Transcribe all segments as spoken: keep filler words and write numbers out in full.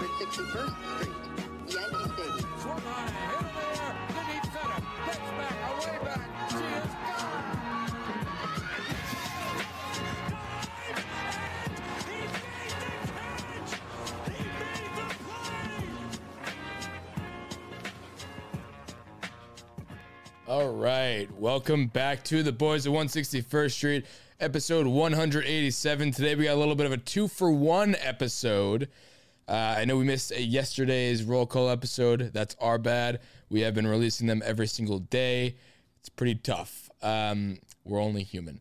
one sixty-first Street, Yankee Stadium. Swung on a hit in the air, the deep center, gets back, away back, she is gone! And he made the catch! He made the play! All right, welcome back to the boys of one sixty-first Street. Episode one eighty-seven. Today we got a little bit of a two-for-one episode. Uh, I know we missed a yesterday's roll call episode. That's our bad. We have been releasing them every single day. It's pretty tough. Um, we're only human.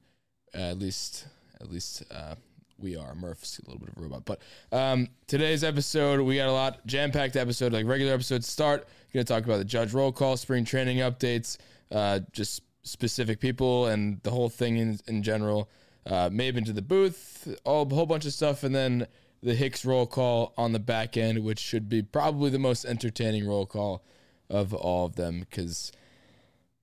Uh, at least at least uh, we are. Murph's a little bit of a robot. But um, today's episode, we got a lot. Jam-packed episode, like regular episodes start. Going to talk about the Judge roll call, spring training updates, uh, just specific people and the whole thing in, in general. Uh, Maybin to the booth, all a whole bunch of stuff, and then the Hicks roll call on the back end, which should be probably the most entertaining roll call of all of them because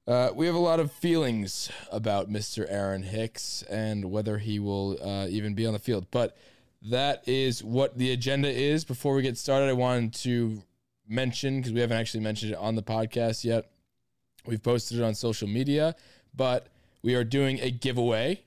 uh, we have a lot of feelings about Mister Aaron Hicks and whether he will uh, even be on the field. But that is what the agenda is. Before we get started, I wanted to mention, because we haven't actually mentioned it on the podcast yet, we've posted it on social media, but we are doing a giveaway.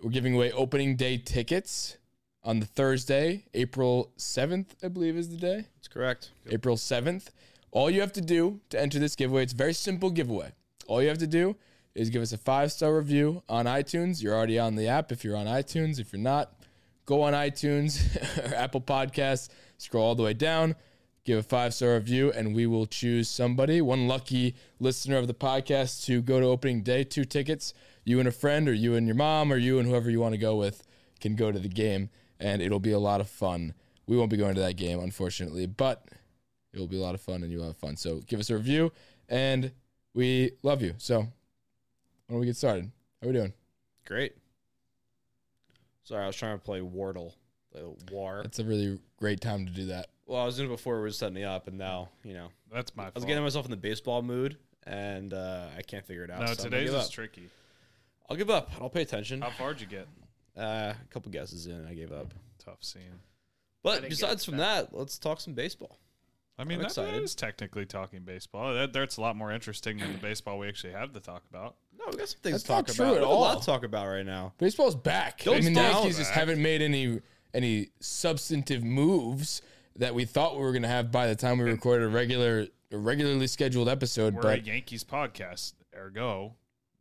We're giving away opening day tickets on the Thursday, April seventh, I believe is the day. That's correct. Yep. April seventh. All you have to do to enter this giveaway, it's a very simple giveaway. All you have to do is give us a five-star review on iTunes. You're already on the app if you're on iTunes. If you're not, go on iTunes or Apple Podcasts, scroll all the way down. Give a five-star review, and we will choose somebody, one lucky listener of the podcast, to go to opening day, two tickets. You and a friend, or you and your mom, or you and whoever you want to go with can go to the game, and it'll be a lot of fun. We won't be going to that game, unfortunately, but it will be a lot of fun, and you'll have fun. So give us a review, and we love you. So why don't we get started? How are we doing? Great. Sorry, I was trying to play Wordle. War. That's a really great time to do that. Well, I was doing it before we were setting me up, and now, you know. That's my fault. I was getting myself in the baseball mood, and uh, I can't figure it out. No, so today's is tricky. I'll give up. I'll pay attention. How far did you get? Uh, a couple guesses in, I gave up. Tough scene. But besides from that. that, let's talk some baseball. I mean, I'm that excited. is technically talking baseball. That, that's a lot more interesting than the baseball we actually have to talk about. No, we got some things that's to talk about. That's not true at all. A lot to talk about right now. Baseball's back. Those I mean, the Yankees just haven't made any any substantive moves that we thought we were going to have by the time we recorded a regular, a regularly scheduled episode. We're but a Yankees podcast, ergo,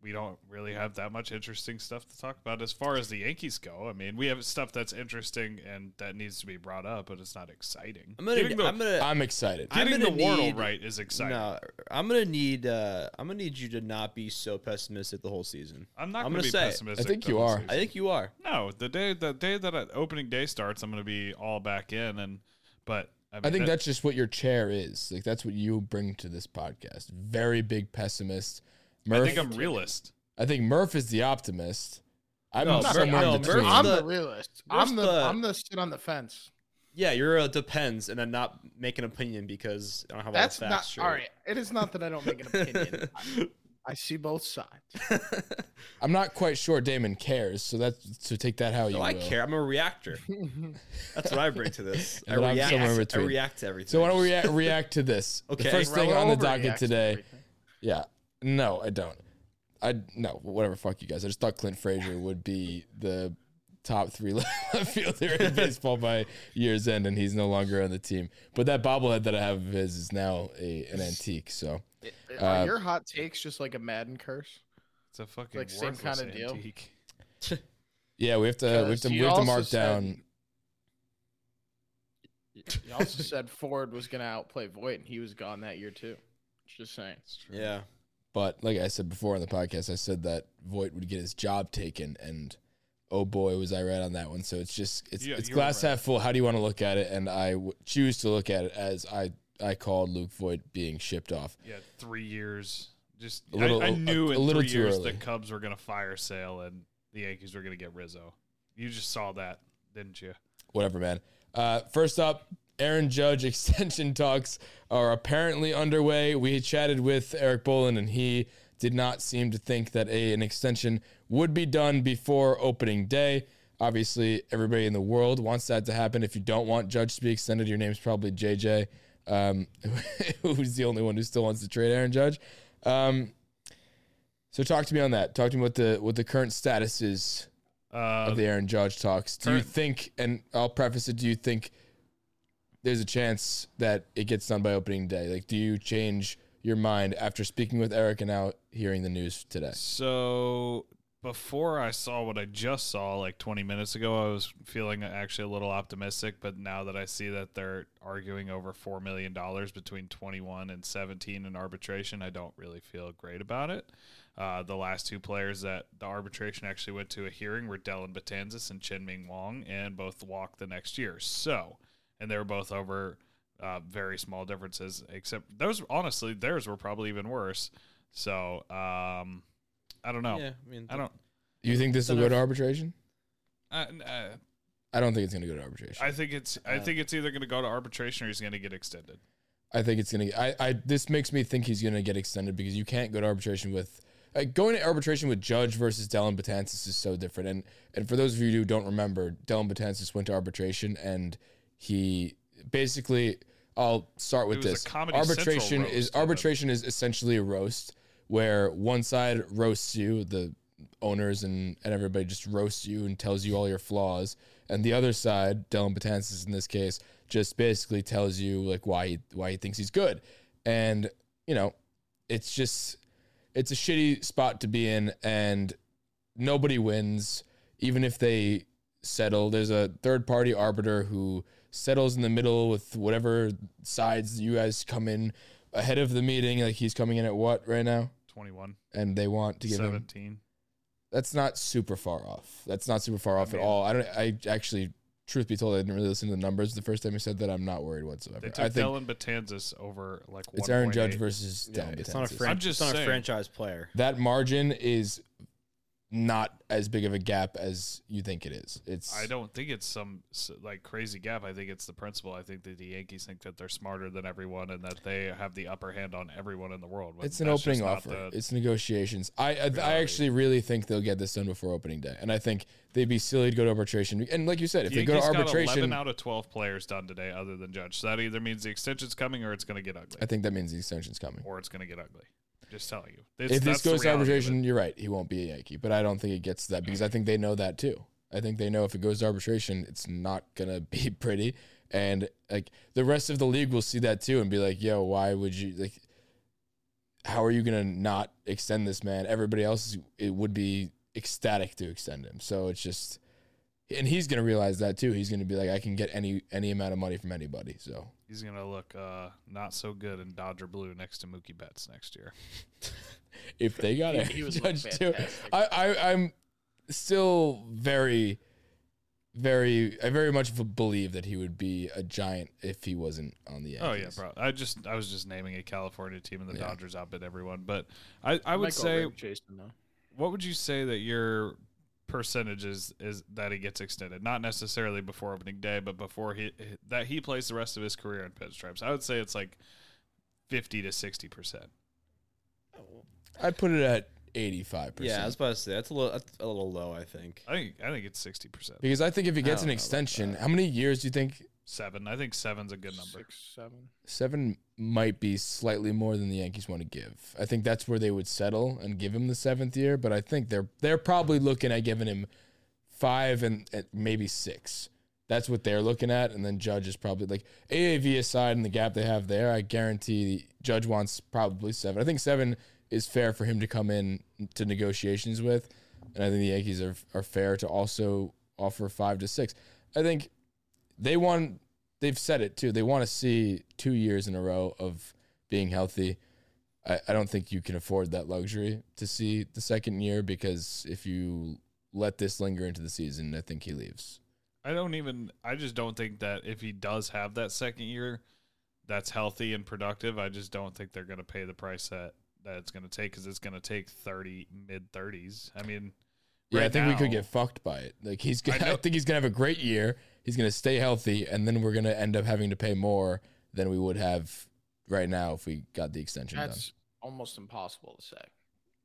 we don't really have that much interesting stuff to talk about as far as the Yankees go. I mean, we have stuff that's interesting and that needs to be brought up, but it's not exciting. I'm, gonna, the, I'm, gonna, I'm excited. Getting I'm the Wordle need, right is exciting. No, I'm going to need uh, I'm gonna need you to not be so pessimistic the whole season. I'm not going to be say pessimistic. I think you are. Season. I think you are. No, the day, the day that opening day starts, I'm going to be all back in and But I, mean, I think that, that's just what your chair is. Like that's what you bring to this podcast. Very big pessimist. Murph, I think I'm realist. I think Murph is the optimist. I'm no, not somewhere no, in between. I'm the realist. I'm the, the I'm the sit on the fence. Yeah, you're a depends, and I'm not making an opinion because I don't have that's all the facts. Not, sure. All right, it is not that I don't make an opinion. I, I see both sides. I'm not quite sure Damon cares, so that's so take that how no, you will. I care. I'm a reactor. That's what I bring to this. I, react, I react to everything. So why don't we rea- react to this? Okay. The first thing on the docket today. To yeah. No, I don't. I no, whatever, fuck you guys. I just thought Clint Frazier would be the top three left fielder in baseball by year's end, and he's no longer on the team. But that bobblehead that I have of his is now a an antique. So uh, are your hot takes just like a Madden curse? It's a fucking like same kind of antique. Deal. Yeah, we have to we have to we have to mark said, down. You also said Ford was gonna outplay Voit, and he was gone that year too. Just saying. Yeah, but like I said before on the podcast, I said that Voit would get his job taken and. Oh boy, was I right on that one? So it's just it's yeah, it's glass right. half full. How do you want to look at it? And I w- choose to look at it as I, I called Luke Voit being shipped off. Yeah, three years. Just a little, I, I knew a, in a little three years early. The Cubs were gonna fire Sale and the Yankees were gonna get Rizzo. You just saw that, didn't you? Whatever, man. Uh, first up, Aaron Judge extension talks are apparently underway. We chatted with Eric Bolin, and he did not seem to think that a an extension would be done before opening day. Obviously, everybody in the world wants that to happen. If you don't want Judge to be extended, your name's probably J J, um, who's the only one who still wants to trade Aaron Judge. Um, so talk to me on that. Talk to me what the what the current status is uh, of the Aaron Judge talks. Do current. you think, and I'll preface it, do you think there's a chance that it gets done by opening day? Like, do you change your mind after speaking with Eric and now hearing the news today? So before I saw what I just saw like twenty minutes ago, I was feeling actually a little optimistic, but now that I see that they're arguing over four million dollars between twenty-one and seventeen in arbitration, I don't really feel great about it. Uh, the last two players that the arbitration actually went to a hearing were Dellin Betances and Chen Ming Wong, and both walked the next year. So, and they were both over uh, very small differences, except those, honestly, theirs were probably even worse. So, um... I don't know. Yeah, I mean, I don't. You think this will go to arbitration? Uh, uh, I don't think it's going to go to arbitration. I think it's. I uh, think it's either going to go to arbitration or he's going to get extended. I think it's going to. I. I. This makes me think he's going to get extended, because you can't go to arbitration with. Like, going to arbitration with Judge versus Dellin Betances is so different. And and for those of you who don't remember, Dellin Betances went to arbitration and he basically. I'll start with this. Arbitration is arbitration is essentially a roast, where one side roasts you, the owners and, and everybody just roasts you and tells you all your flaws. And the other side, Dellin Betances in this case, just basically tells you like why he, why he thinks he's good. And, you know, it's just, it's a shitty spot to be in, and nobody wins. Even if they settle, there's a third party arbiter who settles in the middle with whatever sides you guys come in ahead of the meeting. Like, he's coming in at what right now? twenty-one. And they want to give seventeen. Him seventeen. That's not super far off. That's not super far off I mean, at all. I don't. I actually, truth be told, I didn't really listen to the numbers the first time you said that. I'm not worried whatsoever. They took Dellin Betances over like one. It's Aaron Judge versus yeah, Dellin Betances. It's not a, fran- I'm just it's not a franchise player. That margin is not as big of a gap as you think it is. It's. I don't think it's some like crazy gap. I think it's the principle. I think that the Yankees think that they're smarter than everyone and that they have the upper hand on everyone in the world. It's an opening offer. It's negotiations. I I, I actually really think they'll get this done before opening day, and I think they'd be silly to go to arbitration. And like you said, if they go to arbitration, eleven out of twelve players done today, other than Judge. So that either means the extension's coming or it's going to get ugly. I think that means the extension's coming or it's going to get ugly. Just telling you. This, if this goes to arbitration, you're right. He won't be a Yankee, but I don't think it gets to that, because I think they know that too. I think they know if it goes to arbitration, it's not gonna be pretty, and like the rest of the league will see that too and be like, "Yo, why would you like? How are you gonna not extend this man? Everybody else it would be ecstatic to extend him." So it's just, and he's gonna realize that too. He's gonna be like, "I can get any any amount of money from anybody." So. He's going to look uh, not so good in Dodger blue next to Mookie Betts next year. If they got Aaron he, he was Judge too. I, I, I'm still very, very, I very much believe that he would be a Giant if he wasn't on the Yankees. Oh, yeah, bro. I, just, I was just naming a California team, and the yeah. Dodgers outbid everyone. But I, I would say, Jason, though. What would you say that your percentages is that he gets extended, not necessarily before opening day, but before he that he plays the rest of his career in pinstripes? I would say it's like fifty to sixty percent. I'd put it at eighty-five percent. Yeah, I was about to say that's a little that's a little low. I think. I think I think it's sixty percent, because I think if he gets an extension, how many years do you think? Seven. I think seven's a good number. Six, seven. Seven might be slightly more than the Yankees want to give. I think that's where they would settle and give him the seventh year, but I think they're they're probably looking at giving him five and, and maybe six. That's what they're looking at, and then Judge is probably like A A V aside and the gap they have there, I guarantee the Judge wants probably seven. I think seven is fair for him to come in to negotiations with, and I think the Yankees are are fair to also offer five to six. I think They want, they've said it too. They want to see two years in a row of being healthy. I, I don't think you can afford that luxury to see the second year, because if you let this linger into the season, I think he leaves. I don't even, I just don't think that if he does have that second year that's healthy and productive, I just don't think they're going to pay the price that, that it's going to take, because it's going to take thirty, mid thirties. I mean, yeah, right I think now, we could get fucked by it. Like he's, gonna, I, I think he's going to have a great year. He's going to stay healthy, and then we're going to end up having to pay more than we would have right now if we got the extension That's done. That's almost impossible to say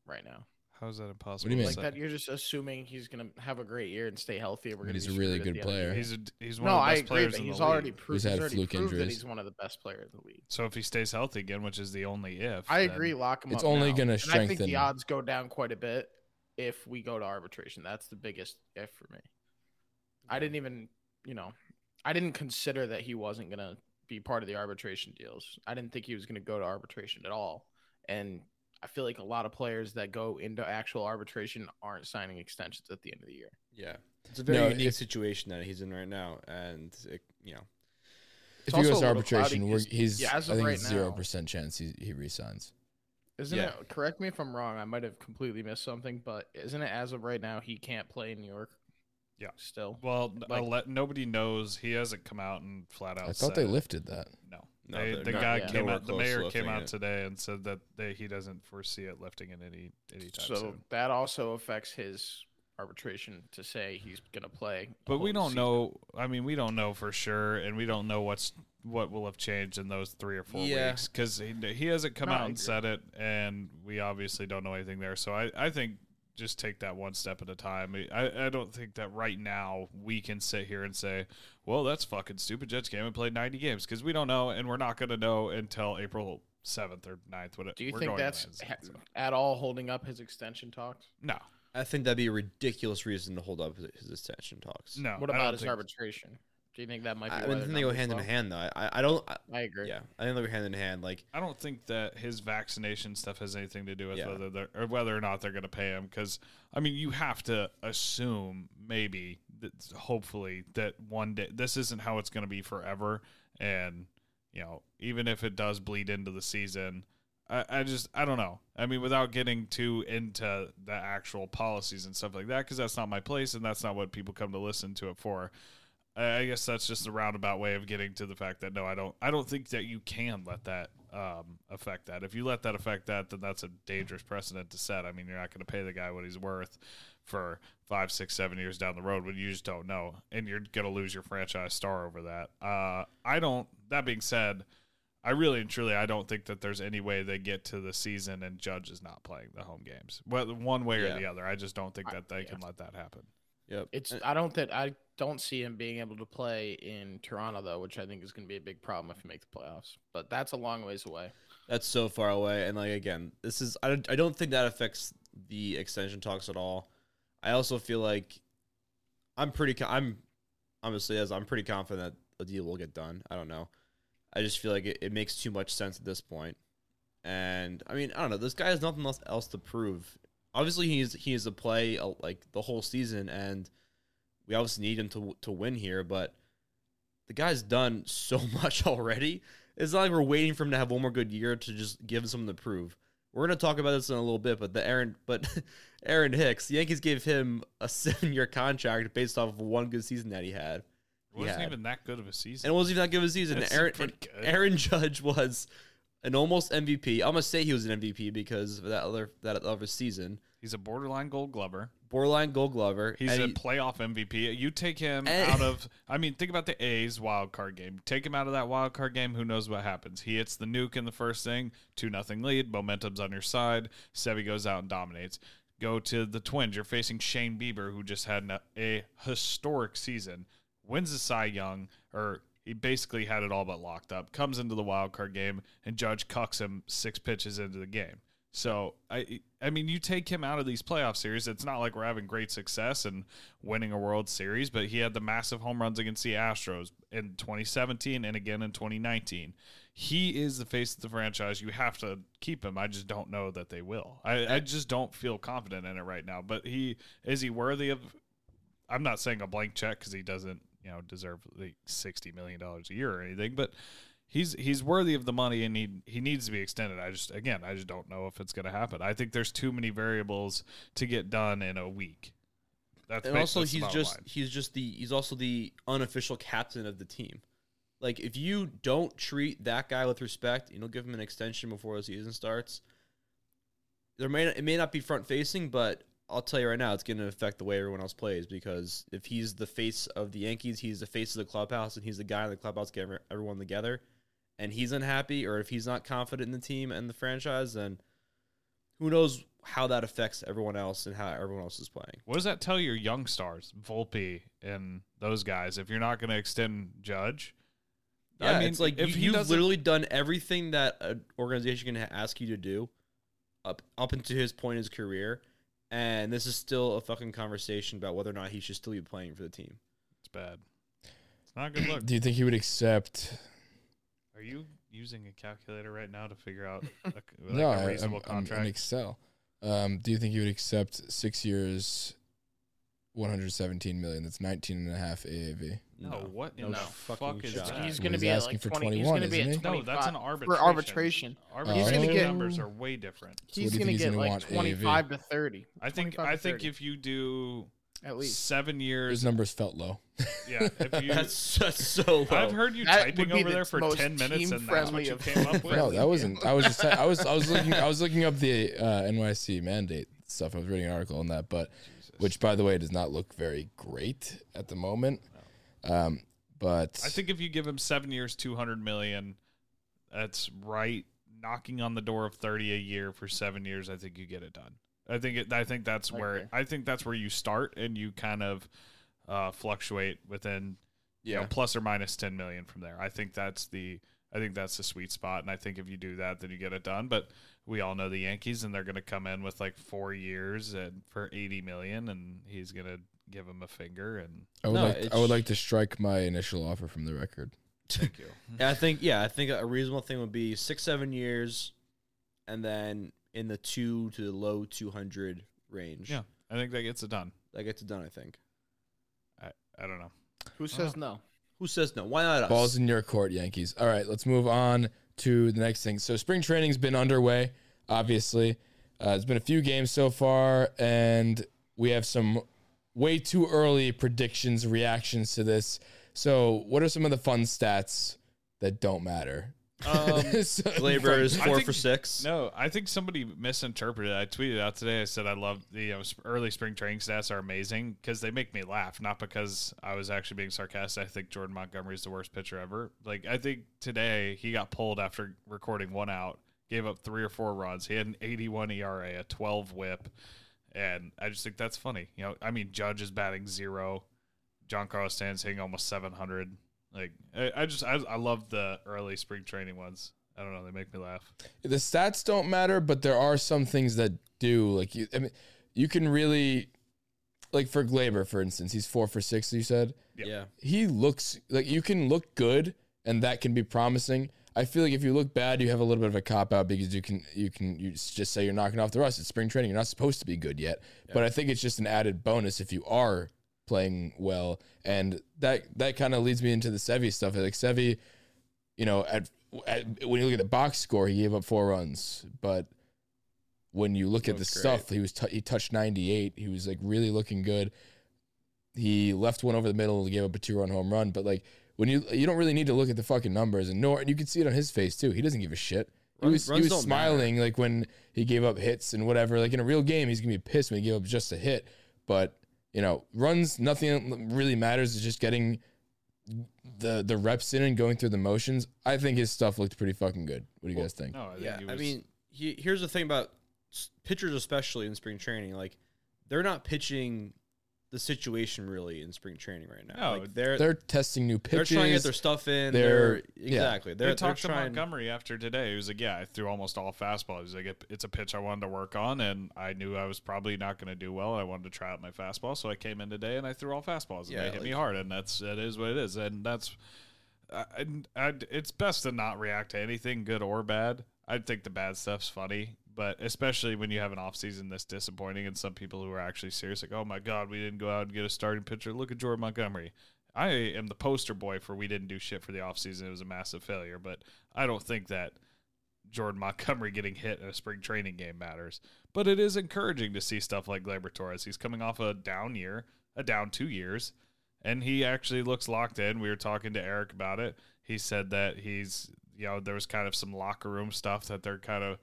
right now. How is that impossible? What do you mean? Like that, you're just assuming he's gonna have a great year and stay healthy. We're gonna he's be a really good player. He's a, he's one no, of the best I agree, players in the league. He's already proved, he's had he's fluke proved that he's one of the best players in the league. So if he stays healthy again, which is the only if, I agree. Lock him it's up. It's only now. gonna strengthen. And I think the odds go down quite a bit if we go to arbitration. That's the biggest if for me. I didn't even, you know, I didn't consider that he wasn't gonna be part of the arbitration deals. I didn't think he was gonna go to arbitration at all, and I feel like a lot of players that go into actual arbitration aren't signing extensions at the end of the year. Yeah. It's a very no, unique if, situation that he's in right now. And, it, you know. If he goes to arbitration, we're, he's, yeah, I think right it's zero percent now, chance he, he resigns. Isn't yeah. it? Correct me if I'm wrong. I might have completely missed something, but isn't it as of right now he can't play in New York? Yeah. Still? Well, like, let, nobody knows. He hasn't come out and flat out I thought said, they lifted that. No. No, they, the not, guy yeah. came out. The mayor came out it. today and said that they, he doesn't foresee it lifting in any any time. So soon. That also affects his arbitration to say he's going to play. But we don't season. know. I mean, we don't know for sure, and we don't know what's what will have changed in those three or four yeah. weeks because he he hasn't come no, out and said it, and we obviously don't know anything there. So I, I think just take that one step at a time. I, I don't think that right now we can sit here and say, well, that's fucking stupid. Jets came and played ninety games because we don't know, and we're not going to know until April seventh or ninth. What Do you think that's ha- at all holding up his extension talks? No. I think that'd be a ridiculous reason to hold up his extension talks. No. What about his arbitration? So. Do you think that might be? I think they go hand well? in hand, though. I, I don't. I, I agree. Yeah, I think they go hand in hand. Like, I don't think that his vaccination stuff has anything to do with yeah. whether they're or whether or not they're going to pay him. Because I mean, you have to assume maybe, that, hopefully, that one day this isn't how it's going to be forever. And you know, even if it does bleed into the season, I, I just I don't know. I mean, without getting too into the actual policies and stuff like that, because that's not my place and that's not what people come to listen to it for. I guess that's just a roundabout way of getting to the fact that, no, I don't I don't think that you can let that um, affect that. If you let that affect that, then that's a dangerous precedent to set. I mean, you're not going to pay the guy what he's worth for five, six, seven years down the road when you just don't know, and you're going to lose your franchise star over that. Uh, I don't – that being said, I really and truly I don't think that there's any way they get to the season and Judge is not playing the home games. Well, one way yeah. or the other. I just don't think that they I, yeah. can let that happen. Yep. It's I don't think I don't see him being able to play in Toronto though, which I think is going to be a big problem if you make the playoffs. But that's a long ways away. That's so far away, and like again, this is I don't, I don't think that affects the extension talks at all. I also feel like I'm pretty I'm honestly as I'm pretty confident that a deal will get done. I don't know. I just feel like it, it makes too much sense at this point. And I mean, I don't know. This guy has nothing else, else to prove. Obviously, he's he is a play uh, like the whole season, and we obviously need him to to win here. But the guy's done so much already. It's not like we're waiting for him to have one more good year to just give him something to prove. We're gonna talk about this in a little bit, but the Aaron but Aaron Hicks, the Yankees gave him a seven year contract based off of one good season that he had. He it wasn't had. even that good of a season. And it wasn't even that good of a season. Aaron, Aaron Judge was an almost M V P. I'm gonna say he was an M V P because of that other that other season. He's a borderline Gold Glover. Borderline Gold Glover. He's a he, playoff M V P. You take him out of, I mean, think about the A's wild card game. Take him out of that wild card game. Who knows what happens? He hits the nuke in the first thing, two nothing lead. Momentum's on your side. Sevy goes out and dominates. Go to the Twins. You're facing Shane Bieber, who just had an, a historic season. Wins the Cy Young, or he basically had it all but locked up. Comes into the wild card game, and Judge cucks him six pitches into the game. So, I I mean, you take him out of these playoff series, it's not like we're having great success and winning a World Series, but he had the massive home runs against the Astros in twenty seventeen and again in twenty nineteen. He is the face of the franchise. You have to keep him. I just don't know that they will. I, I just don't feel confident in it right now. But he is he worthy of – I'm not saying a blank check because he doesn't you know deserve like sixty million dollars a year or anything, but – He's he's worthy of the money, and he, he needs to be extended. I just, again, I just don't know if it's going to happen. I think there's too many variables to get done in a week. That's and also, he's just, he's just the he's also the unofficial captain of the team. Like, if you don't treat that guy with respect, you don't give him an extension before the season starts, there may it may not be front-facing, but I'll tell you right now, it's going to affect the way everyone else plays because if he's the face of the Yankees, he's the face of the clubhouse, and he's the guy in the clubhouse getting everyone together, and he's unhappy, or if he's not confident in the team and the franchise, then who knows how that affects everyone else and how everyone else is playing. What does that tell your young stars, Volpe and those guys, if you're not going to extend Judge? Yeah, I mean, it's like if you, you've literally done everything that an organization can ask you to do up up until his point in his career, and this is still a fucking conversation about whether or not he should still be playing for the team. It's bad. It's not a good look. Do you think he would accept? Are you using a calculator right now to figure out a, like no, a reasonable I'm, contract? I'm in Excel. Um, do you think he would accept six years, one hundred seventeen million dollars? That's nineteen and a half A A V. No, no, what in no. the fuck, fuck is that? He's going to be asking for twenty-one. He's going to be at twenty-five. No, that's an arbitration. For arbitration, arbitration. He's going to get numbers are way different. He's so going to get gonna like twenty-five A A V? To thirty. I think. I think if you do at least seven years, his numbers felt low. Yeah, if you, that's, that's so low. I've heard you that typing over the there for ten minutes, and that's what you came up with. No, that wasn't. I was just. I was. I was looking. I was looking up the uh, N Y C mandate stuff. I was reading an article on that, but which, by the way, does not look very great at the moment. Um, but I think if you give him seven years, two hundred million, that's right. Knocking on the door of thirty a year for seven years. I think you get it done. I think it, I think that's okay. where, I think that's where you start and you kind of, uh, fluctuate within, yeah. you know, plus or minus ten million from there. I think that's the, I think that's the sweet spot. And I think if you do that, then you get it done, but we all know the Yankees and they're going to come in with like four years and for eighty million and he's going to give him a finger. And I would, no, like, I would like to strike my initial offer from the record. Thank you. I think, yeah, I think a reasonable thing would be six, seven years, and then in the two to the low two hundred range. Yeah, I think that gets it done. That gets it done, I think. I, I don't know. Who says know. no? Who says no? Why not us? Ball's in your court, Yankees. All right, let's move on to the next thing. So spring training's been underway, obviously. Uh, it's been a few games so far, and we have some way too early predictions, reactions to this. So what are some of the fun stats that don't matter? Um, Gleyber is four think, for six. No, I think somebody misinterpreted. I tweeted out today. I said I love the you know, early spring training stats are amazing because they make me laugh, not because I was actually being sarcastic. I think Jordan Montgomery is the worst pitcher ever. Like I think today he got pulled after recording one out, gave up three or four runs. He had an eighty-one E R A, a twelve WHIP. And I just think that's funny. You know, I mean, Judge is batting zero. Giancarlo Stanton's hitting almost seven hundred. Like, I, I just, I, I love the early spring training ones. I don't know. They make me laugh. The stats don't matter, but there are some things that do. Like, you, I mean, you can really, like, for Gleyber, for instance, he's four for six, you said? Yeah. yeah. He looks, like, you can look good, and that can be promising. I feel like if you look bad, you have a little bit of a cop-out because you can you can you just say you're knocking off the rust. It's spring training. You're not supposed to be good yet. Yeah. But I think it's just an added bonus if you are playing well. And that that kind of leads me into the Sevy stuff. Like Sevy, you know, at, at when you look at the box score, he gave up four runs. But when you look that at the great. stuff, he was t- he touched ninety-eight. He was, like, really looking good. He left one over the middle and gave up a two-run home run. But, like, When you you don't really need to look at the fucking numbers, and nor and you can see it on his face too. He doesn't give a shit. He was, he was smiling matter. like when he gave up hits and whatever. Like in a real game, he's gonna be pissed when he gave up just a hit. But you know, runs, nothing really matters. It's just getting the the reps in and going through the motions. I think his stuff looked pretty fucking good. What do you well, guys think? No, I think yeah, he was... I mean, he, here's the thing about pitchers, especially in spring training. Like they're not pitching the situation really in spring training right now. No, like they're they're testing new pitches. They're trying to get their stuff in. They're, they're exactly. Yeah. They're, they talked they're to trying... Montgomery after today. He was like, "Yeah, I threw almost all fastballs. He's like, it's a pitch I wanted to work on, and I knew I was probably not going to do well. I wanted to try out my fastball, so I came in today and I threw all fastballs. And yeah, they hit like... me hard, and that's that is what it is. And that's, I, I, it's best to not react to anything, good or bad. I think the bad stuff's funny." But especially when you have an offseason that's disappointing and some people who are actually serious, like, oh, my God, we didn't go out and get a starting pitcher. Look at Jordan Montgomery. I am the poster boy for we didn't do shit for the offseason. It was a massive failure. But I don't think that Jordan Montgomery getting hit in a spring training game matters. But it is encouraging to see stuff like Gleyber Torres. He's coming off a down year, a down two years, and he actually looks locked in. We were talking to Eric about it. He said that he's, you know, there was kind of some locker room stuff that they're kind of,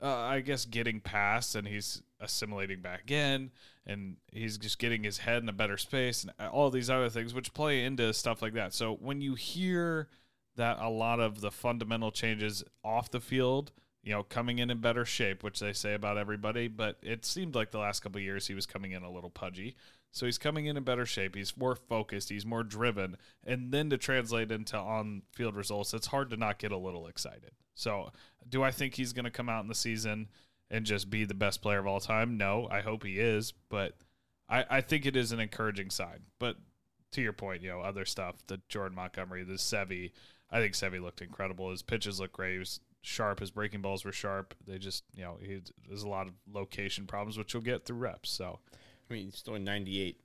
Uh, I guess getting past, and he's assimilating back in, and he's just getting his head in a better space, and all these other things which play into stuff like that. So when you hear that a lot of the fundamental changes off the field you know, coming in in better shape, which they say about everybody, but it seemed like the last couple of years he was coming in a little pudgy. So he's coming in in better shape. He's more focused. He's more driven. And then to translate into on-field results, it's hard to not get a little excited. So do I think he's going to come out in the season and just be the best player of all time? No, I hope he is, but I, I think it is an encouraging sign. But to your point, you know, other stuff, the Jordan Montgomery, the Sevy, I think Sevy looked incredible. His pitches looked great. He was sharp. His breaking balls were sharp. They just, you know, he, there's a lot of location problems, which you'll get through reps. So, I mean, he's throwing ninety-eight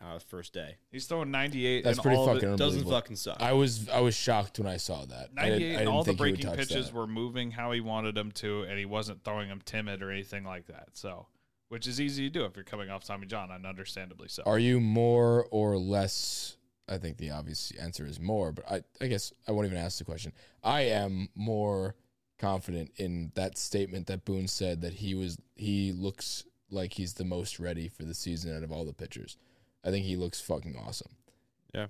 uh, first day. He's throwing ninety-eight. That's and pretty all fucking unbelievable. Doesn't fucking suck. I was I was shocked when I saw that. ninety-eight I didn't, I didn't and all the breaking pitches that. Were moving how he wanted them to, and he wasn't throwing them timid or anything like that. So, which is easy to do if you're coming off Tommy John, and understandably so. Are you more or less? I think the obvious answer is more, but I, I guess I won't even ask the question. I am more confident in that statement that Boone said that he was he looks like he's the most ready for the season out of all the pitchers. I think he looks fucking awesome. Yeah.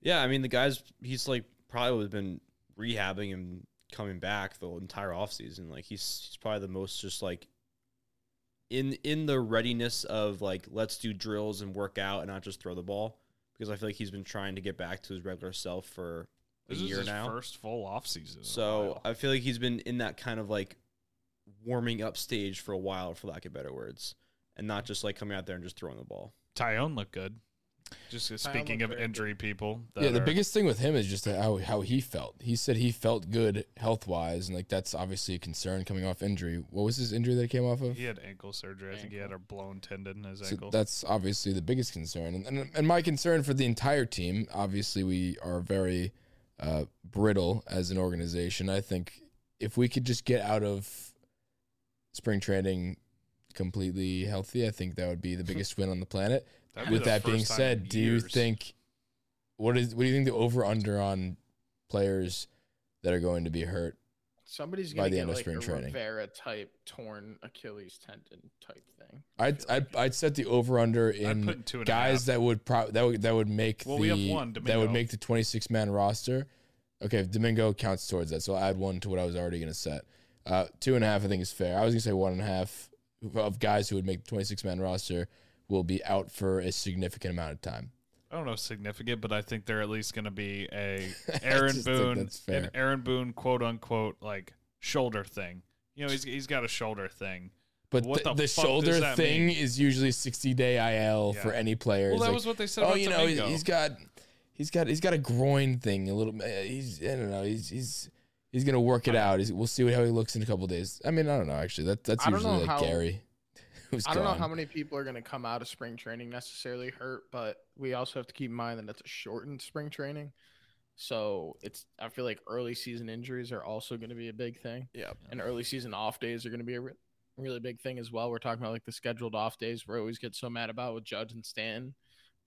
Yeah, I mean, the guy's, he's like probably been rehabbing and coming back the entire offseason. Like, he's, he's probably the most just like in in the readiness of like, let's do drills and work out and not just throw the ball. Because I feel like he's been trying to get back to his regular self for a this year is his now. First full offseason. So I feel like he's been in that kind of like warming up stage for a while, for lack of better words, and not just like coming out there and just throwing the ball. Tyone looked good. Just Tyone speaking of injury good. People. Yeah, the biggest thing with him is just how how he felt. He said he felt good health wise, and like that's obviously a concern coming off injury. What was his injury that he came off of? He had ankle surgery. Ankle. I think he had a blown tendon in his so ankle. That's obviously the biggest concern, and, and and my concern for the entire team. Obviously, we are very uh, brittle as an organization. I think if we could just get out of spring training completely healthy, I think that would be the biggest win on the planet. That'd with that being said, do years. you think what is what do you think the over under on players that are going to be hurt? Somebody's going to get like a training. Rivera type torn Achilles tendon type thing. I'd I'd, like I'd set the over under in guys that would pro- that would that would make well, the we have one, that would make the twenty-six man roster. Okay, if Domingo counts towards that, so I'll add one to what I was already going to set. Uh, two and a half, I think, is fair. I was going to say one and a half of guys who would make the twenty-six man roster will be out for a significant amount of time. I don't know significant, but I think they're at least going to be a Aaron Boone, an Aaron Boone, quote unquote, like shoulder thing. You know, he's he's got a shoulder thing. But what the, the, the shoulder thing mean? Is usually sixty day I L yeah. for any player. Well, that like, was what they said. Oh, about you know, Domingo. he's got he's got he's got a groin thing. A little. He's I don't know. He's he's. He's going to work it out. He's, we'll see how he looks in a couple of days. I mean, I don't know, actually. That, that's usually like how, Gary. Who's I don't gone. know how many people are going to come out of spring training necessarily hurt, but we also have to keep in mind that it's a shortened spring training. So it's. I feel like early season injuries are also going to be a big thing. Yeah. And early season off days are going to be a re- really big thing as well. We're talking about like the scheduled off days we always get so mad about with Judge and Stanton.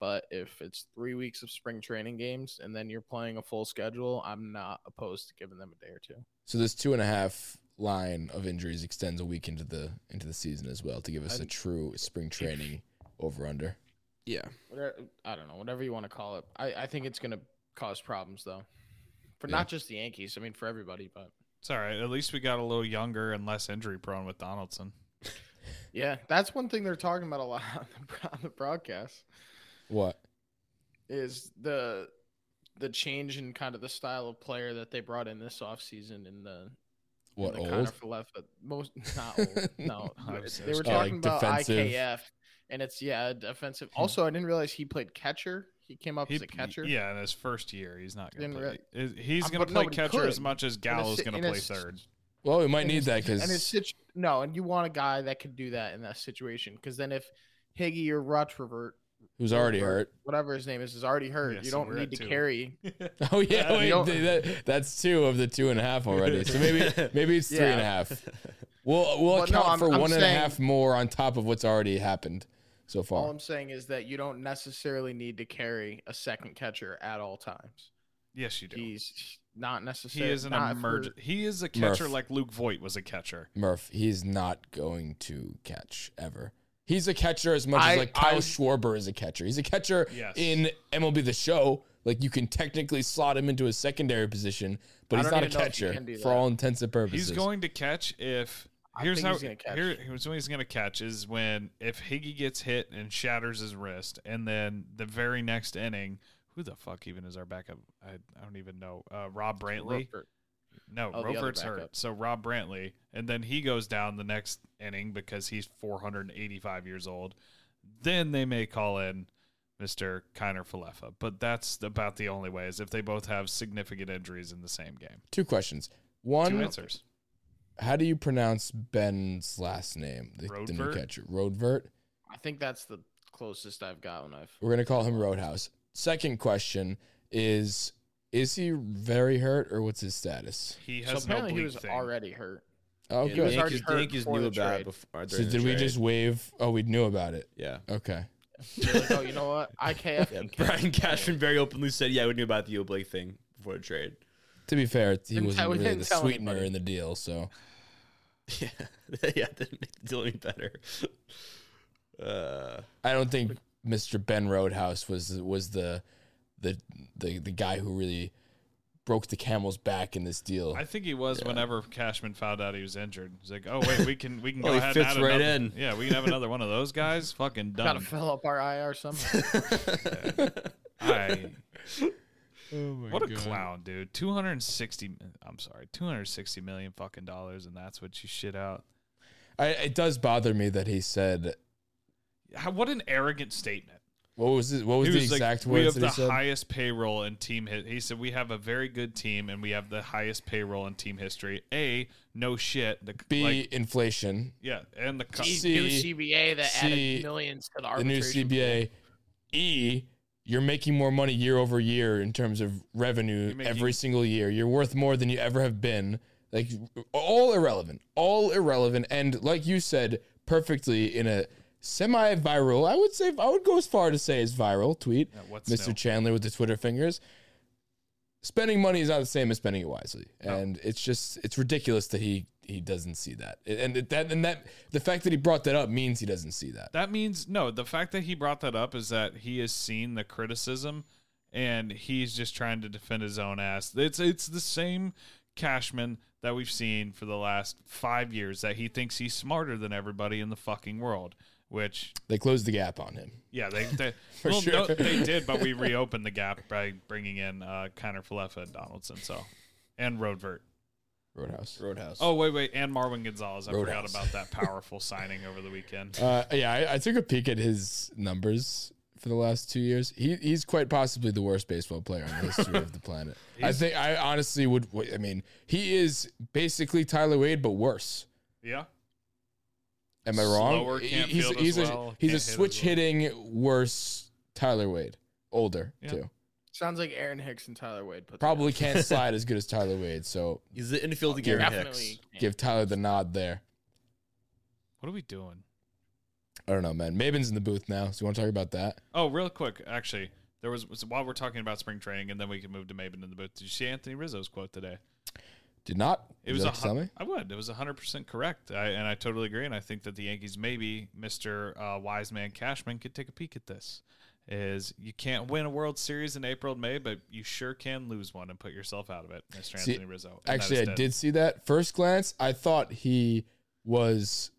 But if it's three weeks of spring training games and then you're playing a full schedule, I'm not opposed to giving them a day or two. So this two and a half line of injuries extends a week into the into the season as well to give us I, a true spring training over under. Yeah. Whatever, I don't know. Whatever you want to call it. I, I think it's going to cause problems, though. For yeah. not just the Yankees. I mean, for everybody. But it's all right. At least we got a little younger and less injury prone with Donaldson. Yeah. That's one thing they're talking about a lot on the, on the broadcast. What is the the change in kind of the style of player that they brought in this offseason in the what in the old Kiner-Falefa, most not old no they were talking oh, like about defensive. I K F and it's yeah defensive. Also, I didn't realize he played catcher. He came up he, as a catcher. Yeah, in his first year, he's not going to play. He's going to play catcher could. as much as Gallo's going to play his, third. Well, we might need his, that because and his situ- no, and you want a guy that could do that in that situation because then if Higgy or Rortvedt who's already whatever, hurt. Whatever his name is, is already hurt. Yeah, you don't so need to two. carry. Oh, yeah. Wait, that, that's two of the two and a half already. So maybe maybe it's three yeah. and a half. We'll, we'll account no, for I'm one saying, and a half more on top of what's already happened so far. All I'm saying is that you don't necessarily need to carry a second catcher at all times. Yes, you do. He's not necessarily. He is an emergent. He is a catcher Murph. like Luke Voit was a catcher. Murph, he's not going to catch ever. He's a catcher as much I, as like Kyle I, Schwarber is a catcher. He's a catcher yes. in M L B The Show, Like, you can technically slot him into a secondary position, but he's not a catcher for all intents and purposes. He's going to catch if here's how he's going to catch. Here, here's what he's going to catch is when if Higgy gets hit and shatters his wrist, and then the very next inning, who the fuck even is our backup? I, I don't even know. Uh, Rob Brantley. No, oh, Robert's hurt. So Rob Brantley, and then he goes down the next inning because he's four hundred eighty-five years old. Then they may call in Mister Kiner-Falefa, but that's about the only way is if they both have significant injuries in the same game. Two questions. One, Two answers. How do you pronounce Ben's last name? The, the new catcher, Rortvedt. I think that's the closest I've got when I've. We're gonna call him Roadhouse. Second question is. Is he very hurt, or what's his status? He has so apparently no he was thing. already hurt. Oh, yeah, good. Yankees, Yankees knew about it before. So did we trade. just waive? Oh, we knew about it. Yeah. Okay. You're like, oh, you know what? I K F. Yeah, Brian Cashman very openly said, yeah, we knew about the Oblique thing before the trade. To be fair, he and wasn't really the sweetener anybody. in the deal, so. Yeah. Yeah, it didn't make the deal any better. Uh, I don't think Mister Ben Roadhouse was was the... The, the the guy who really broke the camel's back in this deal. I think he was yeah. whenever Cashman found out he was injured. He's like, oh, wait, we can we can well, go ahead and add right another. In. Yeah, we can have another one of those guys. Fucking done. Got to fill up our I R somehow. Yeah. I, oh my what God. a clown, dude. two hundred sixty, I'm sorry, two hundred sixty million fucking dollars, and that's what you shit out. I, it does bother me that he said. How, what an arrogant statement. What was his, what was, was the exact like, words that he said? We have the highest payroll in team history. He said, we have a very good team, and we have the highest payroll in team history. A, no shit. The, B, like, inflation. Yeah, and the C, C, new C B A that C, added millions to the arbitration. The new C B A. E, you're making more money year over year in terms of revenue making, every single year. You're worth more than you ever have been. Like, all irrelevant. All irrelevant. And like you said perfectly in a... semi-viral, I would say, I would go as far to say as viral tweet, yeah, Mister No? Chandler with the Twitter fingers. Spending money is not the same as spending it wisely. No. And it's just, it's ridiculous that he, he doesn't see that. And that, and that, the fact that he brought that up means he doesn't see that. That means, no, the fact that he brought that up is that he has seen the criticism and he's just trying to defend his own ass. It's, it's the same Cashman that we've seen for the last five years that he thinks he's smarter than everybody in the fucking world. Which they closed the gap on him. Yeah, they they, well, sure. no, they did, but we reopened the gap by bringing in uh, Kiner-Falefa and Donaldson, so and Rortvedt, Roadhouse, Roadhouse. Oh wait, wait, and Marwin Gonzalez. I Roadhouse. forgot about that powerful signing over the weekend. Uh, yeah, I, I took a peek at his numbers for the last two years. He he's quite possibly the worst baseball player in the history of the planet. He's, I think I honestly would. I mean, he is basically Tyler Wade, but worse. Yeah. Am I wrong? He's, he's, well. a, he's a switch hit hitting well. worse Tyler Wade, older yeah. too. Sounds like Aaron Hicks and Tyler Wade. Probably can't slide as good as Tyler Wade, so he's the infield to Aaron Hicks. Can't. Give Tyler the nod there. What are we doing? I don't know, man. Maybin's in the booth now, so you want to talk about that? Oh, real quick, actually, there was so while we're talking about spring training, and then we can move to Maybin in the booth. Did you see Anthony Rizzo's quote today? Did not. It was a hun- I would. It was one hundred percent correct, I, and I totally agree. And I think that the Yankees, maybe Mister Uh, Wise Man Cashman, could take a peek at this. Is you can't win a World Series in April and May, but you sure can lose one and put yourself out of it, Mister See, Anthony Rizzo. And actually, I dead. did see that. First glance, I thought he was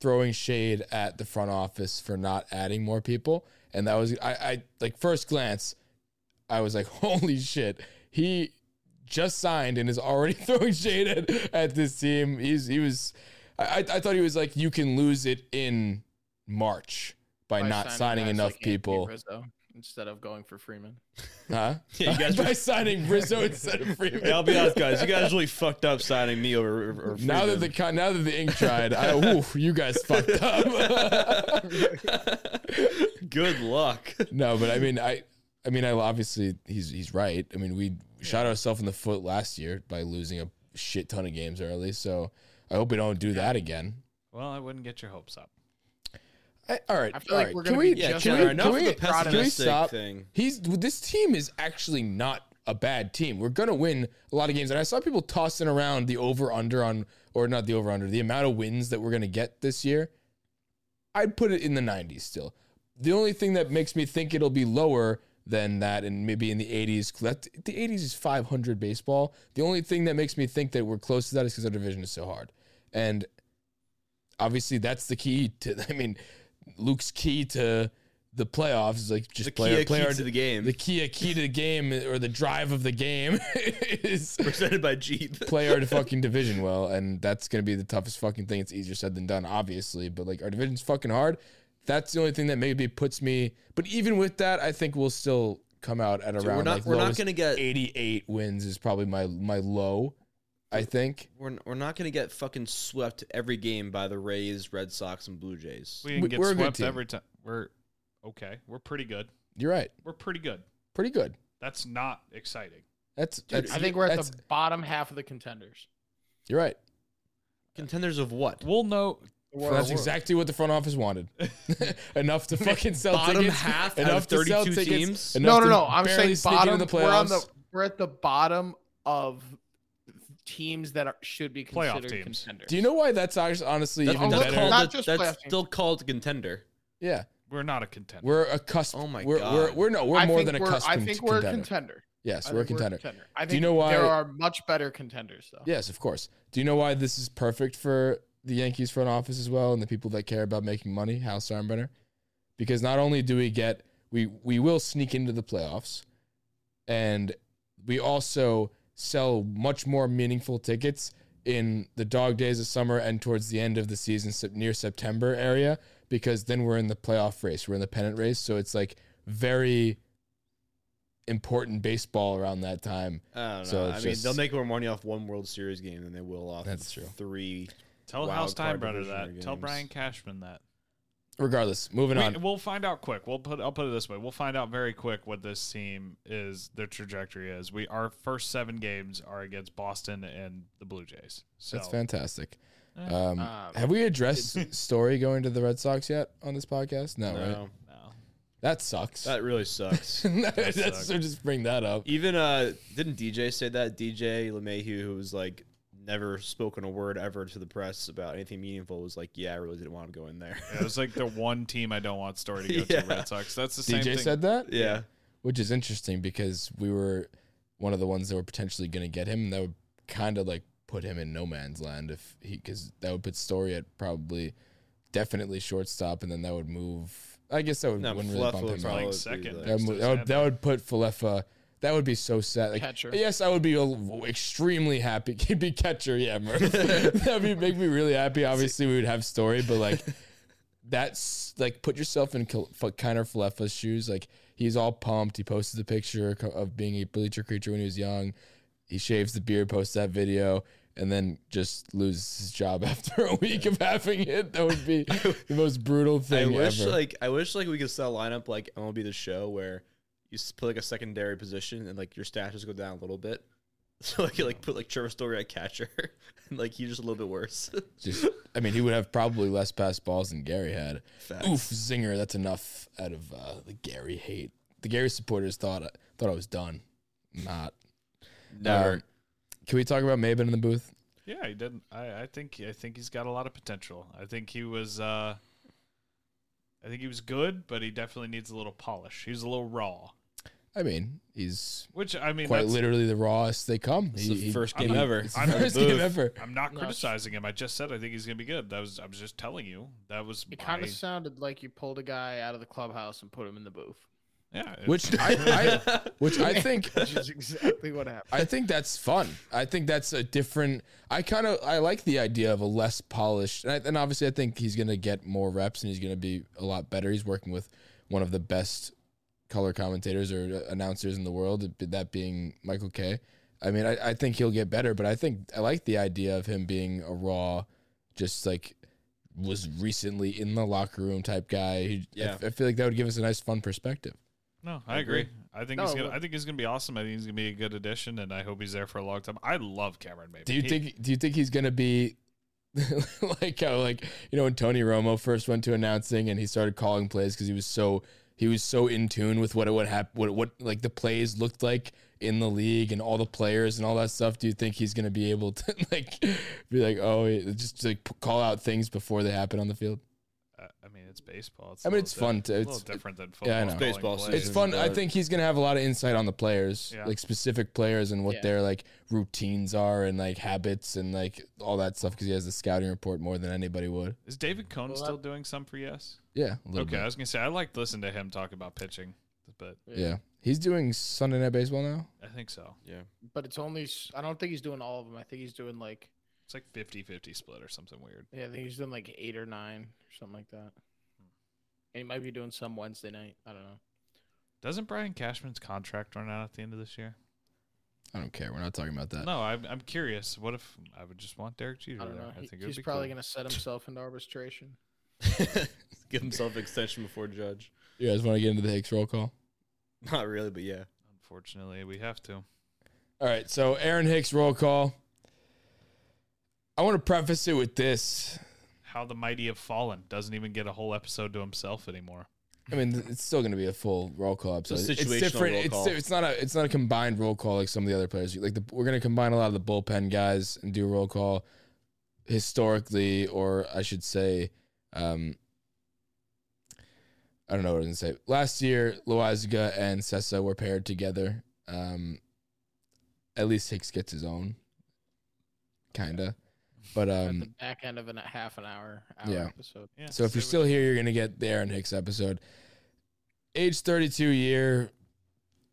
throwing shade at the front office for not adding more people, and that was I. I like first glance, I was like, holy shit, he. Just signed and is already throwing shade at, at this team. He's he was, I I thought he was like you can lose it in March by, by not signing, signing enough like people Rizzo instead of going for Freeman. Huh? Yeah, you guys by were... signing Rizzo instead of Freeman. Yeah, I'll be honest, guys, you guys really fucked up signing me over. over Freeman. Now that the now that the ink dried, I, ooh, you guys fucked up. Good luck. No, but I mean I I mean I obviously he's he's right. I mean we. We shot ourselves in the foot last year by losing a shit ton of games early, so I hope we don't do that again. Well, I wouldn't get your hopes up. I, all right, I feel all like right. We're can we? Yeah, can we, can we, the can we stop? Thing. He's this team is actually not a bad team. We're gonna win a lot of games, and I saw people tossing around the over under on, or not the over under, the amount of wins that we're gonna get this year. I'd put it in the nineties still. The only thing that makes me think it'll be lower than that, and maybe in the eighties. That, the eighties is five hundred baseball. The only thing that makes me think that we're close to that is because our division is so hard. And obviously that's the key to, I mean, Luke's key to the playoffs is like just the play, key, our, play key our, to the game. The key, a key to the game, or the drive of the game is presented by Jeep. Play our fucking division well, and that's going to be the toughest fucking thing. It's easier said than done, obviously, but like our division's fucking hard. That's the only thing that maybe puts me. But even with that, I think we'll still come out at around. So we're not. Like we're not going to get eighty-eight wins. Is probably my my low. I think we're we're not going to get fucking swept every game by the Rays, Red Sox, and Blue Jays. We didn't get we're swept every time. We're okay. We're pretty good. You're right. We're pretty good. Pretty good. That's not exciting. That's. that's I think we're at the bottom half of the contenders. You're right. Contenders of what? We'll know. World, that's world. Exactly what the front office wanted. Enough to fucking sell bottom tickets. Bottom half enough out of thirty-two tickets, teams. No, no, no. I'm saying bottom. The we're, on the, we're at the bottom of teams that are, should be considered playoff teams. Contenders. Do you know why that's honestly that's even better? Called, not just that's still called contender. Yeah. We're not a contender. We're a cusp. Oh, my we're, God. We're, we're, no, we're I more than a cusp. I think we're a contender. Yes, we're a contender. We're a contender. I think Do you know why? There are much better contenders, though. Yes, of course. Do you know why this is perfect for the Yankees front office as well, and the people that care about making money, Hal Steinbrenner, because not only do we get, we, we will sneak into the playoffs, and we also sell much more meaningful tickets in the dog days of summer and towards the end of the season, near September area, because then we're in the playoff race. We're in the pennant race. So it's like very important baseball around that time. I don't so know. I mean, just, they'll make more money off one World Series game than they will off that's true. three Tell Wild House Time Brother that. Games. Tell Brian Cashman that. Regardless, moving we, on. We'll find out quick. We'll put. I'll put it this way. We'll find out very quick what this team is, their trajectory is. We Our first seven games are against Boston and the Blue Jays. So. That's fantastic. Um, um, have we addressed Story going to the Red Sox yet on this podcast? No, no right? No. That sucks. That really sucks. that that sucks. So just bring that up. Even uh, didn't D J say that? D J LeMahieu, who was like, never spoken a word ever to the press about anything meaningful, was like, yeah, I really didn't want to go in there. Yeah, it was like the one team I don't want Story to go yeah. to, Red Sox. That's the D J same thing. D J said that? Yeah. yeah. Which is interesting because we were one of the ones that were potentially going to get him, and that would kind of like put him in no man's land if he, because that would put Story at probably definitely shortstop, and then that would move. I guess that would no, wouldn't really bump him out. Second. That, would, that, would, that would put Falefa. That would be so sad. Like, catcher. Yes, I would be a, extremely happy. He'd be catcher, yeah, Murph. That would make me really happy. Obviously, we would have Story, but, like, that's, like, put yourself in Kiner-Falefa's shoes. Like, he's all pumped. He posted the picture of being a bleacher creature when he was young. He shaves the beard, posts that video, and then just loses his job after a week yeah. of having it. That would be the most brutal thing I wish, ever. Like, I wish, like, we could sell a lineup like M L B The Show where you play like a secondary position and like your stats go down a little bit. So I could like put like Trevor Story at catcher and like he's just a little bit worse. Just, I mean, he would have probably less pass balls than Gary had. Facts. Oof, zinger. That's enough out of uh, the Gary hate. The Gary supporters thought I, thought I was done. Not. Never. Um, can we talk about Maybin in the booth? Yeah, he didn't. I, I think I think he's got a lot of potential. I think he was. Uh, I think he was good, but he definitely needs a little polish. He's a little raw. I mean, he's Which, I mean, quite literally the rawest they come. It's the first game ever. It's the first game ever. I'm not criticizing him. I just said I think he's going to be good. That was I was just telling you. That was It kind of sounded like you pulled a guy out of the clubhouse and put him in the booth. Yeah. Which I, I which I think which is exactly what happened. I think that's fun. I think that's a different I kind of I like the idea of a less polished. And, I, and obviously I think he's going to get more reps and he's going to be a lot better. He's working with one of the best color commentators or announcers in the world, that being Michael Kay. I mean, I, I think he'll get better, but I think I like the idea of him being a raw, just like was recently in the locker room type guy. He, yeah. I, I feel like that would give us a nice, fun perspective. No, I agree. I think no, he's gonna. I think he's gonna be awesome. I think he's gonna be a good addition, and I hope he's there for a long time. I love Cameron Maybin. Do you he, think? Do you think he's gonna be? like how, like you know, when Tony Romo first went to announcing, and he started calling plays because he was so. He was so in tune with what it would happen, what what like the plays looked like in the league and all the players and all that stuff. Do you think he's gonna be able to like be like, oh, just like call out things before they happen on the field? I mean, it's baseball. It's I mean, it's di- fun. To, it's a little different than football. Yeah, I know. It's baseball. Season, it's fun. I think he's going to have a lot of insight on the players, yeah. like specific players and what yeah. their like routines are and like habits and like all that stuff because he has the scouting report more than anybody would. Is David Cohn still doing some for yes? Yeah. Okay, bit. I was going to say, I like to listen to him talk about pitching. But yeah. yeah. He's doing Sunday Night Baseball now? I think so. Yeah. But it's only – I don't think he's doing all of them. I think he's doing like – it's like fifty-fifty split or something weird. Yeah, I think he's doing like eight or nine or something like that. And he might be doing some Wednesday night. I don't know. Doesn't Brian Cashman's contract run out at the end of this year? I don't care. We're not talking about that. No, I'm, I'm curious. What if I would just want Derek Jeter? I don't know. I think he, he's probably cool. going to set himself into arbitration. Give himself an extension before Judge. You guys want to get into the Hicks roll call? Not really, but yeah. Unfortunately, we have to. All right, so Aaron Hicks roll call. I want to preface it with this. How the mighty have fallen doesn't even get a whole episode to himself anymore. I mean, it's still going to be a full roll call episode. It's, a situational it's different. Roll call. It's, it's, not a, it's not a combined roll call like some of the other players. Like the, we're going to combine a lot of the bullpen guys and do a roll call historically, or I should say, um, I don't know what I was going to say. Last year, Loaisiga and Cessa were paired together. Um, at least Hicks gets his own, kind of. But um, at the back end of a half an hour, hour yeah. episode. Yeah, so if you're still here, you're going to get the Aaron Hicks episode. Age thirty-two year,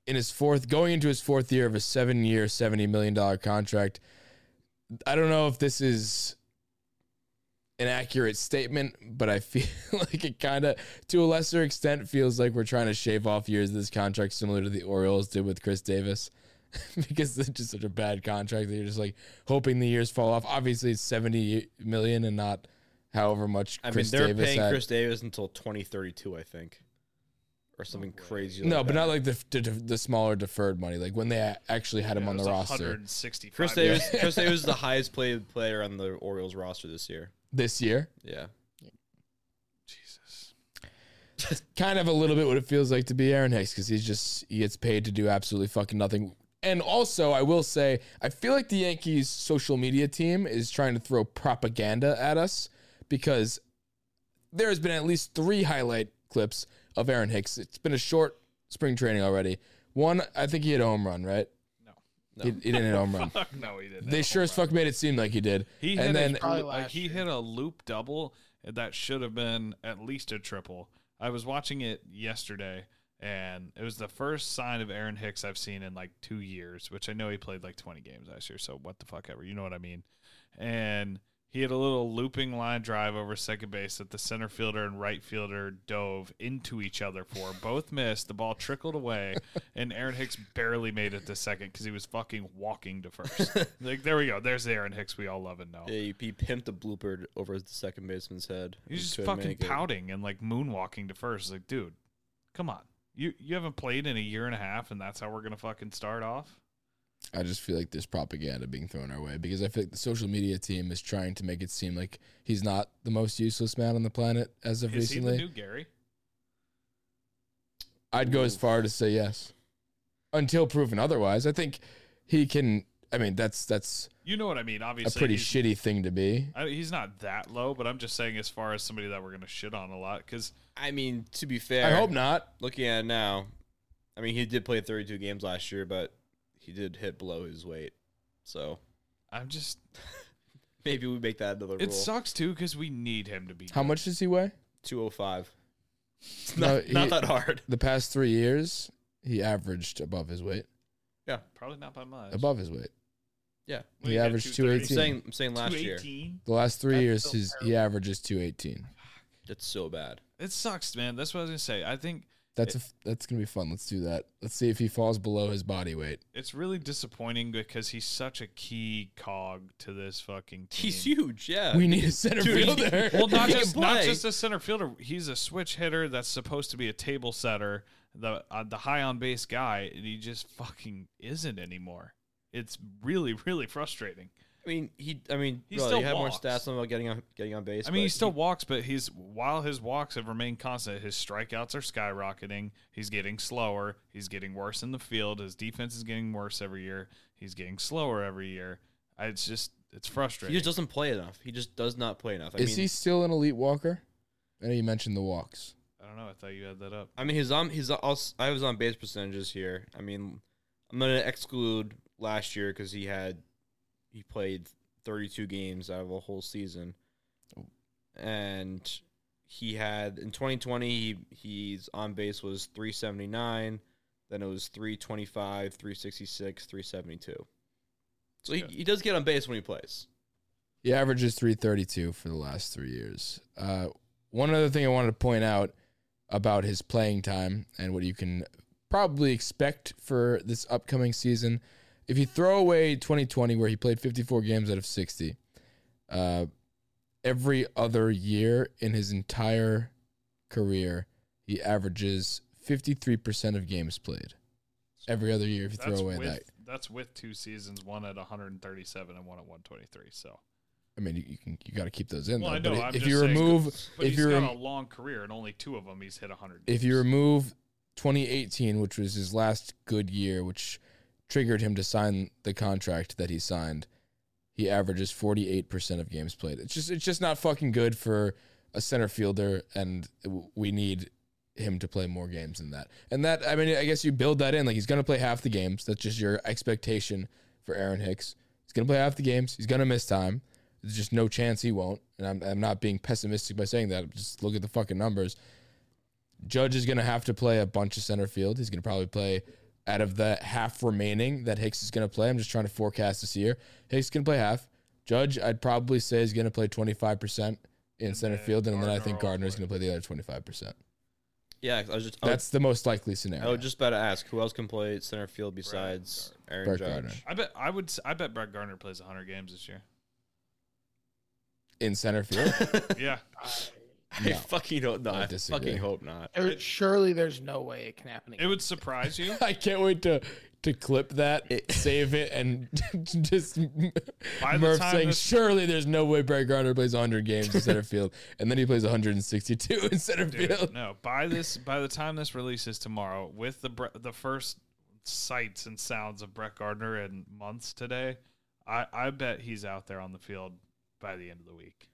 in his fourth, going into his fourth year of a seven-year, seventy million dollars contract. I don't know if this is an accurate statement, but I feel like it kind of, to a lesser extent, feels like we're trying to shave off years of this contract similar to the Orioles did with Chris Davis. Because it's just such a bad contract that you're just like hoping the years fall off. Obviously, it's seventy million and not however much. I Chris mean, they're Davis paying had. Chris Davis until twenty thirty-two, I think, or something oh, crazy. Like no, that. But not like the, the the smaller deferred money, like when they actually had yeah, him on the roster. Chris Davis, Chris Davis is the highest played player on the Orioles roster this year. This year, yeah. Jesus, kind of a little bit what it feels like to be Aaron Hicks because he's just he gets paid to do absolutely fucking nothing. And also, I will say, I feel like the Yankees' social media team is trying to throw propaganda at us because there has been at least three highlight clips of Aaron Hicks. It's been a short spring training already. One, I think he hit a home run, right? No. no. He, he didn't hit a home run. Fuck no, he didn't. They sure as fuck made it seem like he did. He, and hit, then, like he hit a loop double that should have been at least a triple. I was watching it yesterday. And it was the first sign of Aaron Hicks I've seen in like two years, which I know he played like twenty games last year. So what the fuck ever, you know what I mean? And he had a little looping line drive over second base that the center fielder and right fielder dove into each other for. Both missed. The ball trickled away, and Aaron Hicks barely made it to second because he was fucking walking to first. Like, there we go. There's the Aaron Hicks we all love and know. Yeah, he, he pimped a blooper over the second baseman's head. He's he just fucking pouting and like moonwalking to first. It's like, dude, come on. You you haven't played in a year and a half, and that's how we're going to fucking start off? I just feel like there's propaganda being thrown our way because I feel like the social media team is trying to make it seem like he's not the most useless man on the planet as of is recently. Is he the new Gary? I'd go as far to say yes. Until proven otherwise. I think he can... I mean, that's... that's you know what I mean, obviously. A pretty shitty thing to be. I mean, he's not that low, but I'm just saying as far as somebody that we're going to shit on a lot because... I mean, to be fair... I hope not. Looking at it now, I mean, he did play thirty-two games last year, but he did hit below his weight. So, I'm just... Maybe we make that another it rule. It sucks, too, because we need him to be... How good. Much does he weigh? two oh five. It's not, no, he, not that hard. The past three years, he averaged above his weight. Yeah. Probably not by much. Above his weight. Yeah. Well, he averaged two eighteen. I'm saying, I'm saying last year. The last three That's years, so his, he averages two eighteen. That's so bad. It sucks, man. That's what I was gonna say. I think that's it, a, that's gonna be fun. Let's do that. Let's see if he falls below his body weight. It's really disappointing because he's such a key cog to this fucking team. He's huge. Yeah, we need a center Dude, fielder. He, well, not just not just a center fielder. He's a switch hitter that's supposed to be a table setter, the uh, the high on base guy, and he just fucking isn't anymore. It's really really frustrating. I mean, he. I mean, he bro, still you have walks. More stats on about getting on getting on base. I mean, he still he, walks, but he's while his walks have remained constant, his strikeouts are skyrocketing. He's getting slower. He's getting worse in the field. His defense is getting worse every year. He's getting slower every year. I, it's just it's frustrating. He just doesn't play enough. He just does not play enough. I is mean, he still an elite walker? I know you mentioned the walks. I don't know. I thought you had that up. I mean, his um, his also, I was on base percentages here. I mean, I'm gonna exclude last year because he had he played thirty-two games out of a whole season, oh. and he had in twenty twenty he, he's on base was three seventy-nine, then it was three twenty-five, three sixty-six, three seventy-two. So he, yeah. he does get on base when he plays. He averages three thirty-two for the last three years. Uh, one other thing I wanted to point out about his playing time and what you can probably expect for this upcoming season. If you throw away twenty twenty, where he played fifty-four games out of sixty, uh, every other year in his entire career, he averages fifty-three percent of games played. Every other year if you that's throw away with, that. That's with two seasons, one at one thirty-seven and one at one twenty-three, so... I mean, you, you can you got to keep those in. Well, though. I know. But I'm if just you remove, saying, but if he's got a long career, and only two of them he's hit one hundred. Games. If you remove twenty eighteen, which was his last good year, which triggered him to sign the contract that he signed, he averages forty-eight percent of games played. It's just it's just not fucking good for a center fielder, and we need him to play more games than that. And that, I mean, I guess you build that in. Like he's going to play half the games. That's just your expectation for Aaron Hicks. He's going to play half the games. He's going to miss time. There's just no chance he won't, and I'm I'm not being pessimistic by saying that. Just look at the fucking numbers. Judge is going to have to play a bunch of center field. He's going to probably play out of the half remaining that Hicks is going to play. I'm just trying to forecast this year. Hicks can play half. Judge, I'd probably say, is going to play twenty-five percent in and center field, and Gardner then I think Gardner is going to play the other twenty-five percent. Yeah, I was just, I that's would, the most likely scenario. I was just about to ask who else can play center field besides Aaron Brett Judge. Gardner. I bet I would. I bet Brett Gardner plays one hundred games this year. In center field, yeah. I no. fucking hope not. I fucking hope not. It, Surely there's no way it can happen again. It would surprise you. I can't wait to to clip that, it, save it, and just by Murph the saying, this... "Surely there's no way Brett Gardner plays one hundred games in center field, and then he plays one hundred sixty-two in center Dude, field." No, by this by the time this releases tomorrow, with the the first sights and sounds of Brett Gardner in months today, I I bet he's out there on the field by the end of the week.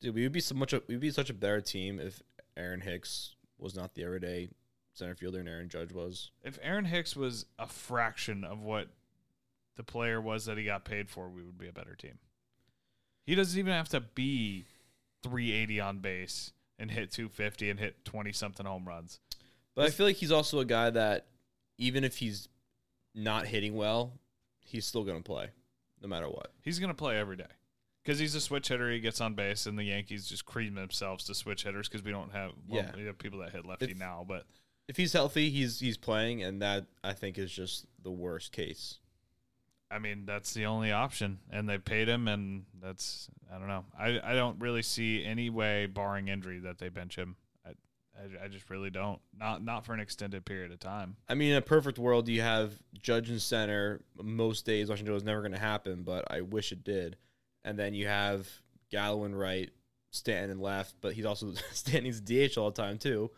Dude, we would be so much. We'd be such a better team if Aaron Hicks was not the everyday center fielder and Aaron Judge was. If Aaron Hicks was a fraction of what the player was that he got paid for, we would be a better team. He doesn't even have to be three eighty on base and hit two fifty and hit twenty something home runs. But I feel like he's also a guy that even if he's not hitting well, he's still going to play no matter what. He's going to play every day. Because he's a switch hitter, he gets on base, and the Yankees just cream themselves to switch hitters because we don't have, well, yeah. we have people that hit lefty if, now. But if he's healthy, he's he's playing, and that, I think, is just the worst case. I mean, that's the only option, and they paid him, and that's, I don't know. I, I don't really see any way, barring injury, that they bench him. I, I I just really don't. Not not for an extended period of time. I mean, in a perfect world, you have Judge in center most days. Washington is never going to happen, but I wish it did. And then you have Gallo in right, Stanton in left, but he's also Stanton's D H all the time too.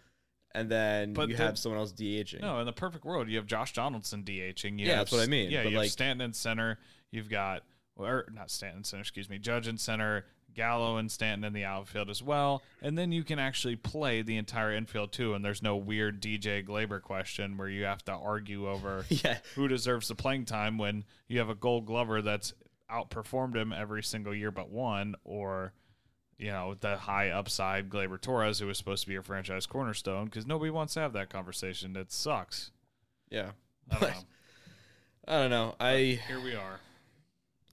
And then but you the, have someone else DHing. No, in the perfect world, you have Josh Donaldson DHing. You yeah, have, that's what I mean. Yeah, but you like, have Stanton in center. You've got or not Stanton in center, excuse me, Judge in center, Gallo and Stanton in the outfield as well. And then you can actually play the entire infield too, and there's no weird D J Gleyber question where you have to argue over yeah. who deserves the playing time when you have a Gold Glover that's outperformed him every single year but one, or you know, the high upside Gleyber Torres, who was supposed to be a franchise cornerstone, because nobody wants to have that conversation. It sucks. Yeah, I don't know. I don't know. I here we are.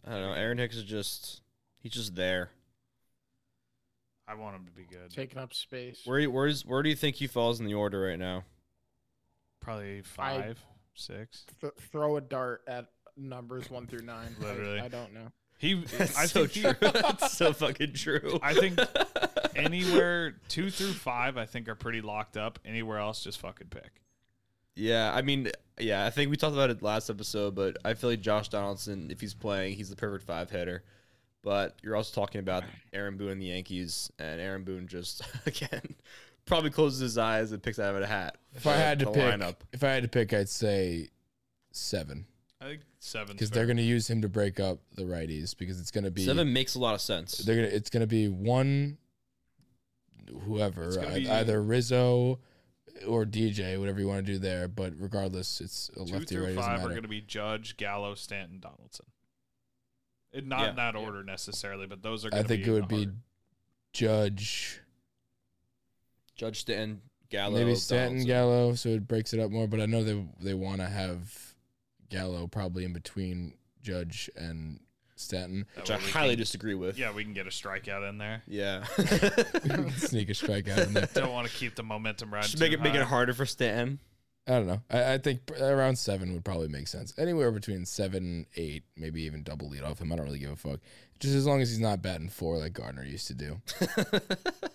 I don't know. Aaron Hicks is just he's just there. I want him to be good. Taking up space. Where where's where do you think he falls in the order right now? Probably five, I six. Th- throw a dart at. Numbers one through nine. Literally, I, I don't know. He, that's I so think true. He, that's so fucking true. I think anywhere two through five, I think are pretty locked up. Anywhere else, just fucking pick. Yeah, I mean, yeah, I think we talked about it last episode, but I feel like Josh Donaldson, if he's playing, he's the perfect five hitter. But you're also talking about Aaron Boone and the Yankees, and Aaron Boone just again probably closes his eyes and picks out of a hat. If I had to pick, lineup. if I had to pick, I'd say seven. I think seven because they're going to use him to break up the righties because it's going to be seven makes a lot of sense. They're gonna it's going to be one whoever, I, either Rizzo or D J, whatever you want to do there. But regardless, it's a lefty. Two through right, five are going to be Judge, Gallo, Stanton, Donaldson. It, not yeah. in that order yeah. necessarily, but those are going to be I think be it would be Judge. Judge, Stanton, Gallo. Maybe Stanton, Donaldson. Gallo, so it breaks it up more. But I know they, they want to have Gallo probably in between Judge and Stanton. Which I highly can, disagree with. Yeah, we can get a strikeout in there. Yeah. Sneak a strikeout in there. Don't want to keep the momentum riding. Should make it high. Make it harder for Stanton. I don't know. I, I think around seven would probably make sense. Anywhere between seven, eight, maybe even double lead off him. I don't really give a fuck. Just as long as he's not batting four like Gardner used to do.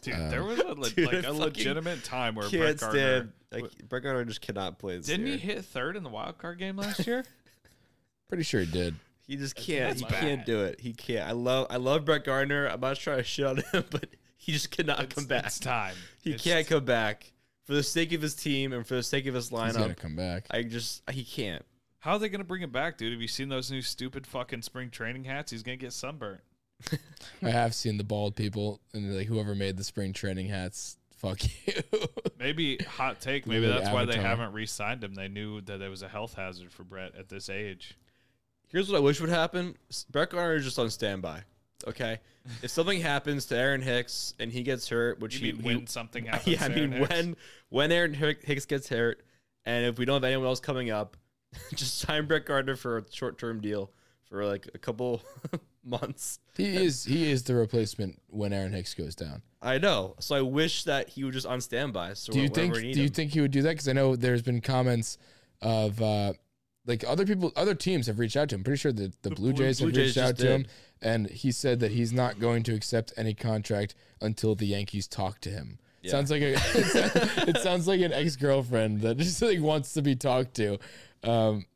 Dude, um, there was a, le- dude, like a legitimate time where Brett Gardner... Like, w- Brett Gardner just cannot play this Didn't year. He hit third in the wild card game last year? Pretty sure he did. He just can't. That's he bad. Can't do it. He can't. I love I love Brett Gardner. I'm not trying to shit on him, but he just cannot it's, come back. It's time. He it's can't time. come back. For the sake of his team and for the sake of his lineup, he's gotta come back. I just he can't. How are they gonna bring him back, dude? Have you seen those new stupid fucking spring training hats? He's gonna get sunburnt. I have seen the bald people and like whoever made the spring training hats. Fuck you. Maybe hot take. Maybe Literally that's why avatar. They haven't re-signed him. They knew that it was a health hazard for Brett at this age. Here's what I wish would happen: Brett Gardner is just on standby. Okay, if something happens to Aaron Hicks and he gets hurt, which you he, mean when he, something happens, yeah, I mean Hicks. when when Aaron Hicks gets hurt, and if we don't have anyone else coming up, just sign Brett Gardner for a short term deal for like a couple months. He is he is the replacement when Aaron Hicks goes down. I know, so I wish that he was just on standby. So do you think do you him. think he would do that? Because I know there's been comments of. Uh, Like other people, other teams have reached out to him. Pretty sure that the, the Blue Jays Blue have reached Jays out to did. him, and he said that he's not going to accept any contract until the Yankees talk to him. Yeah. Sounds like a, it sounds like an ex-girlfriend that just like wants to be talked to. Um,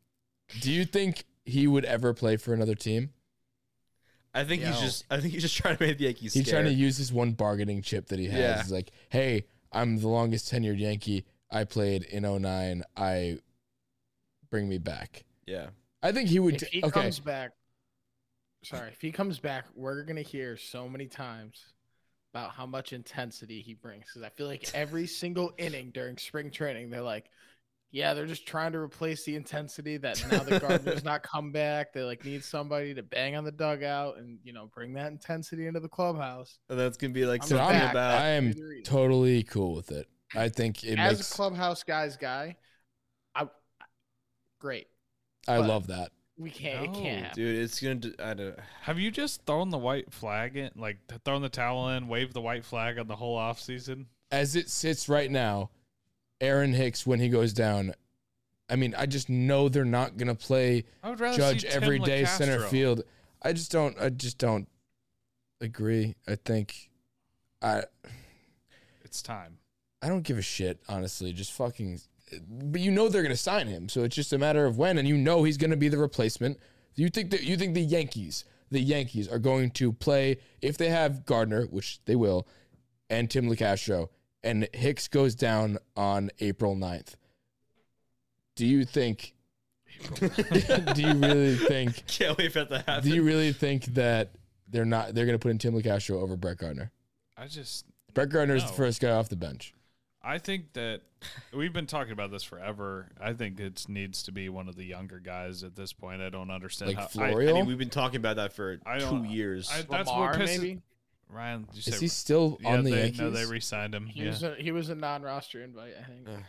do you think he would ever play for another team? I think Yo. he's just. I think he's just trying to make the Yankees. He's scared. Trying to use his one bargaining chip that he has. Yeah. He's like, hey, I'm the longest tenured Yankee. I played in oh nine. I. Bring me back. Yeah. I think he would. If t- he okay. comes back. Sorry. If he comes back, we're going to hear so many times about how much intensity he brings. Because I feel like every single inning during spring training, they're like, yeah, they're just trying to replace the intensity that now the guard does not come back. They like need somebody to bang on the dugout and, you know, bring that intensity into the clubhouse. And that's going to be like, so I'm back, about. I am totally cool with it. I think it As makes... a clubhouse guy's guy. Great. I love that. We can't. No, it can't happen. Dude, it's going to. I don't. Have you just thrown the white flag in, like thrown the towel in, waved the white flag on the whole offseason? As it sits right now, Aaron Hicks, when he goes down, I mean, I just know they're not going to play Judge every day LeCastro. Center field. I just don't. I just don't agree. I think I. It's time. I don't give a shit, honestly. Just fucking. But you know they're going to sign him, so it's just a matter of when, and you know he's going to be the replacement. You think that you think the Yankees, the Yankees are going to play if they have Gardner, which they will, and Tim LeCastro, and Hicks goes down on April ninth. Do you think? do you really think? Can't wait for that to happen. Do you really think that they're not? They're going to put in Tim LeCastro over Brett Gardner? I just Brett Gardner is the first guy off the bench. I think that we've been talking about this forever. I think it needs to be one of the younger guys at this point. I don't understand. Like how, Florio? I, I mean, we've been talking about that for two years. I, that's Lamar, what pisses, maybe? Ryan, did you Is say, he still yeah, on the they, Yankees? No, they re-signed him. He, yeah. was, a, he was a non-roster invite, I think. Ugh.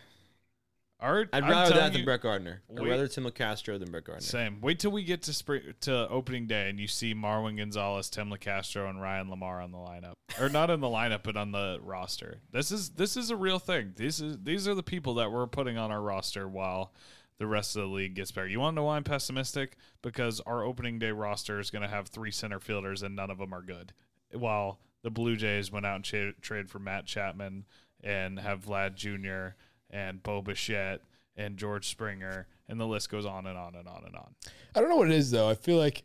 Art, I'd rather that you, than Brett Gardner. I'd wait, rather Tim LeCastro than Brett Gardner. Same. Wait till we get to spring, to opening day and you see Marwin Gonzalez, Tim LeCastro, and Ryan Lamar on the lineup, or not in the lineup, but on the roster. This is this is a real thing. These is these are the people that we're putting on our roster while the rest of the league gets better. You want to know why I'm pessimistic? Because our opening day roster is going to have three center fielders and none of them are good. While the Blue Jays went out and tra- traded for Matt Chapman and have Vlad Junior and Bo Bichette and George Springer, and the list goes on and on and on and on. I don't know what it is, though. I feel like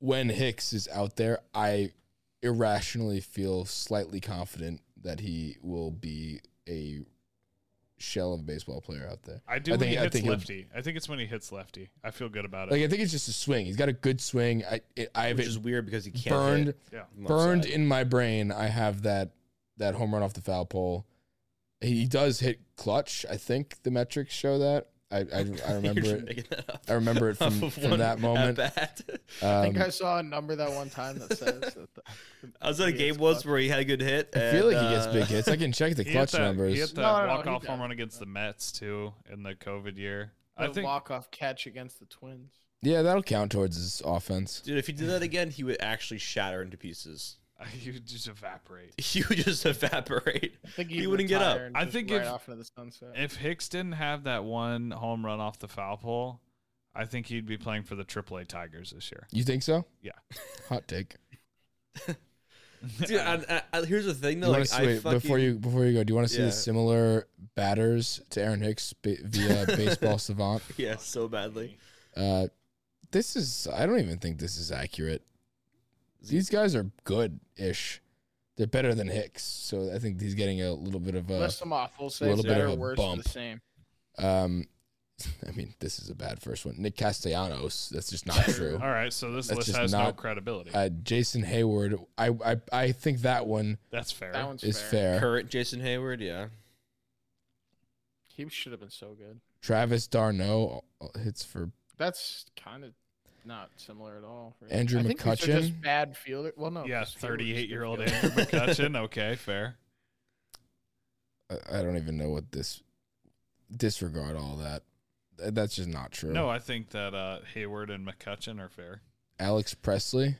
when Hicks is out there, I irrationally feel slightly confident that he will be a shell of a baseball player out there. I do I when think, he hits I think lefty. I think it's when he hits lefty. I feel good about it. Like I think it's just a swing. He's got a good swing. I, it, I have Which it is weird because he can't burned, hit. Yeah. Burned in my brain, I have that that home run off the foul pole. He does hit clutch. I think the metrics show that. I I, I remember it. I remember it from, from that moment. Um, I think I saw a number that one time that says. That the, I was at a game once where he had a good hit. I and, feel like uh, he gets big hits. I can check the clutch he that, numbers. He hit that no, no, walk-off home run against the Mets too in the COVID year. The I think walk-off catch against the Twins. Yeah, that'll count towards his offense. Dude, if he did that again, he would actually shatter into pieces. He would just evaporate. He would just evaporate. I think he wouldn't get up. I think right if, off into the sunset. If Hicks didn't have that one home run off the foul pole, I think he'd be playing for the triple A Tigers this year. You think so? Yeah. Hot take. Dude, I, I, I, here's the thing though. Like, see, I wait, fucking, before you before you go, do you want to see yeah. the similar batters to Aaron Hicks b- via Baseball Savant? Yeah, so badly. Uh, this is. I don't even think this is accurate. These guys are good-ish. They're better than Hicks, so I think he's getting a little bit of a list them off. We'll say it's better or worse or the same. Um, I mean, this is a bad first one. Nick Castellanos, that's just not true. All right, so this that's list has not, no credibility. Uh, Jason Hayward, I, I I think that one. That's fair. That one's is fair. fair. Current Jason Hayward, yeah. He should have been so good. Travis D'Arnaud hits for. That's kind of. Not similar at all. Really. Andrew I McCutcheon. Think just bad fielder. Well, no. Yeah, thirty-eight-year-old Andrew McCutcheon. Okay, fair. I, I don't even know what this. Disregard all that. That's just not true. No, I think that uh, Hayward and McCutcheon are fair. Alex Presley.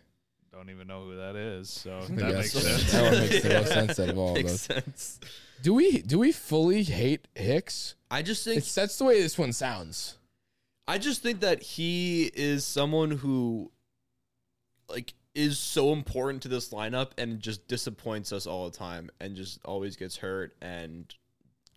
Don't even know who that is, so that yeah, makes so sense. That makes the yeah. most sense out of all makes of those. Sense. Do we do we fully hate Hicks? I just think it's, that's the way this one sounds. I just think that he is someone who, like, is so important to this lineup and just disappoints us all the time and just always gets hurt and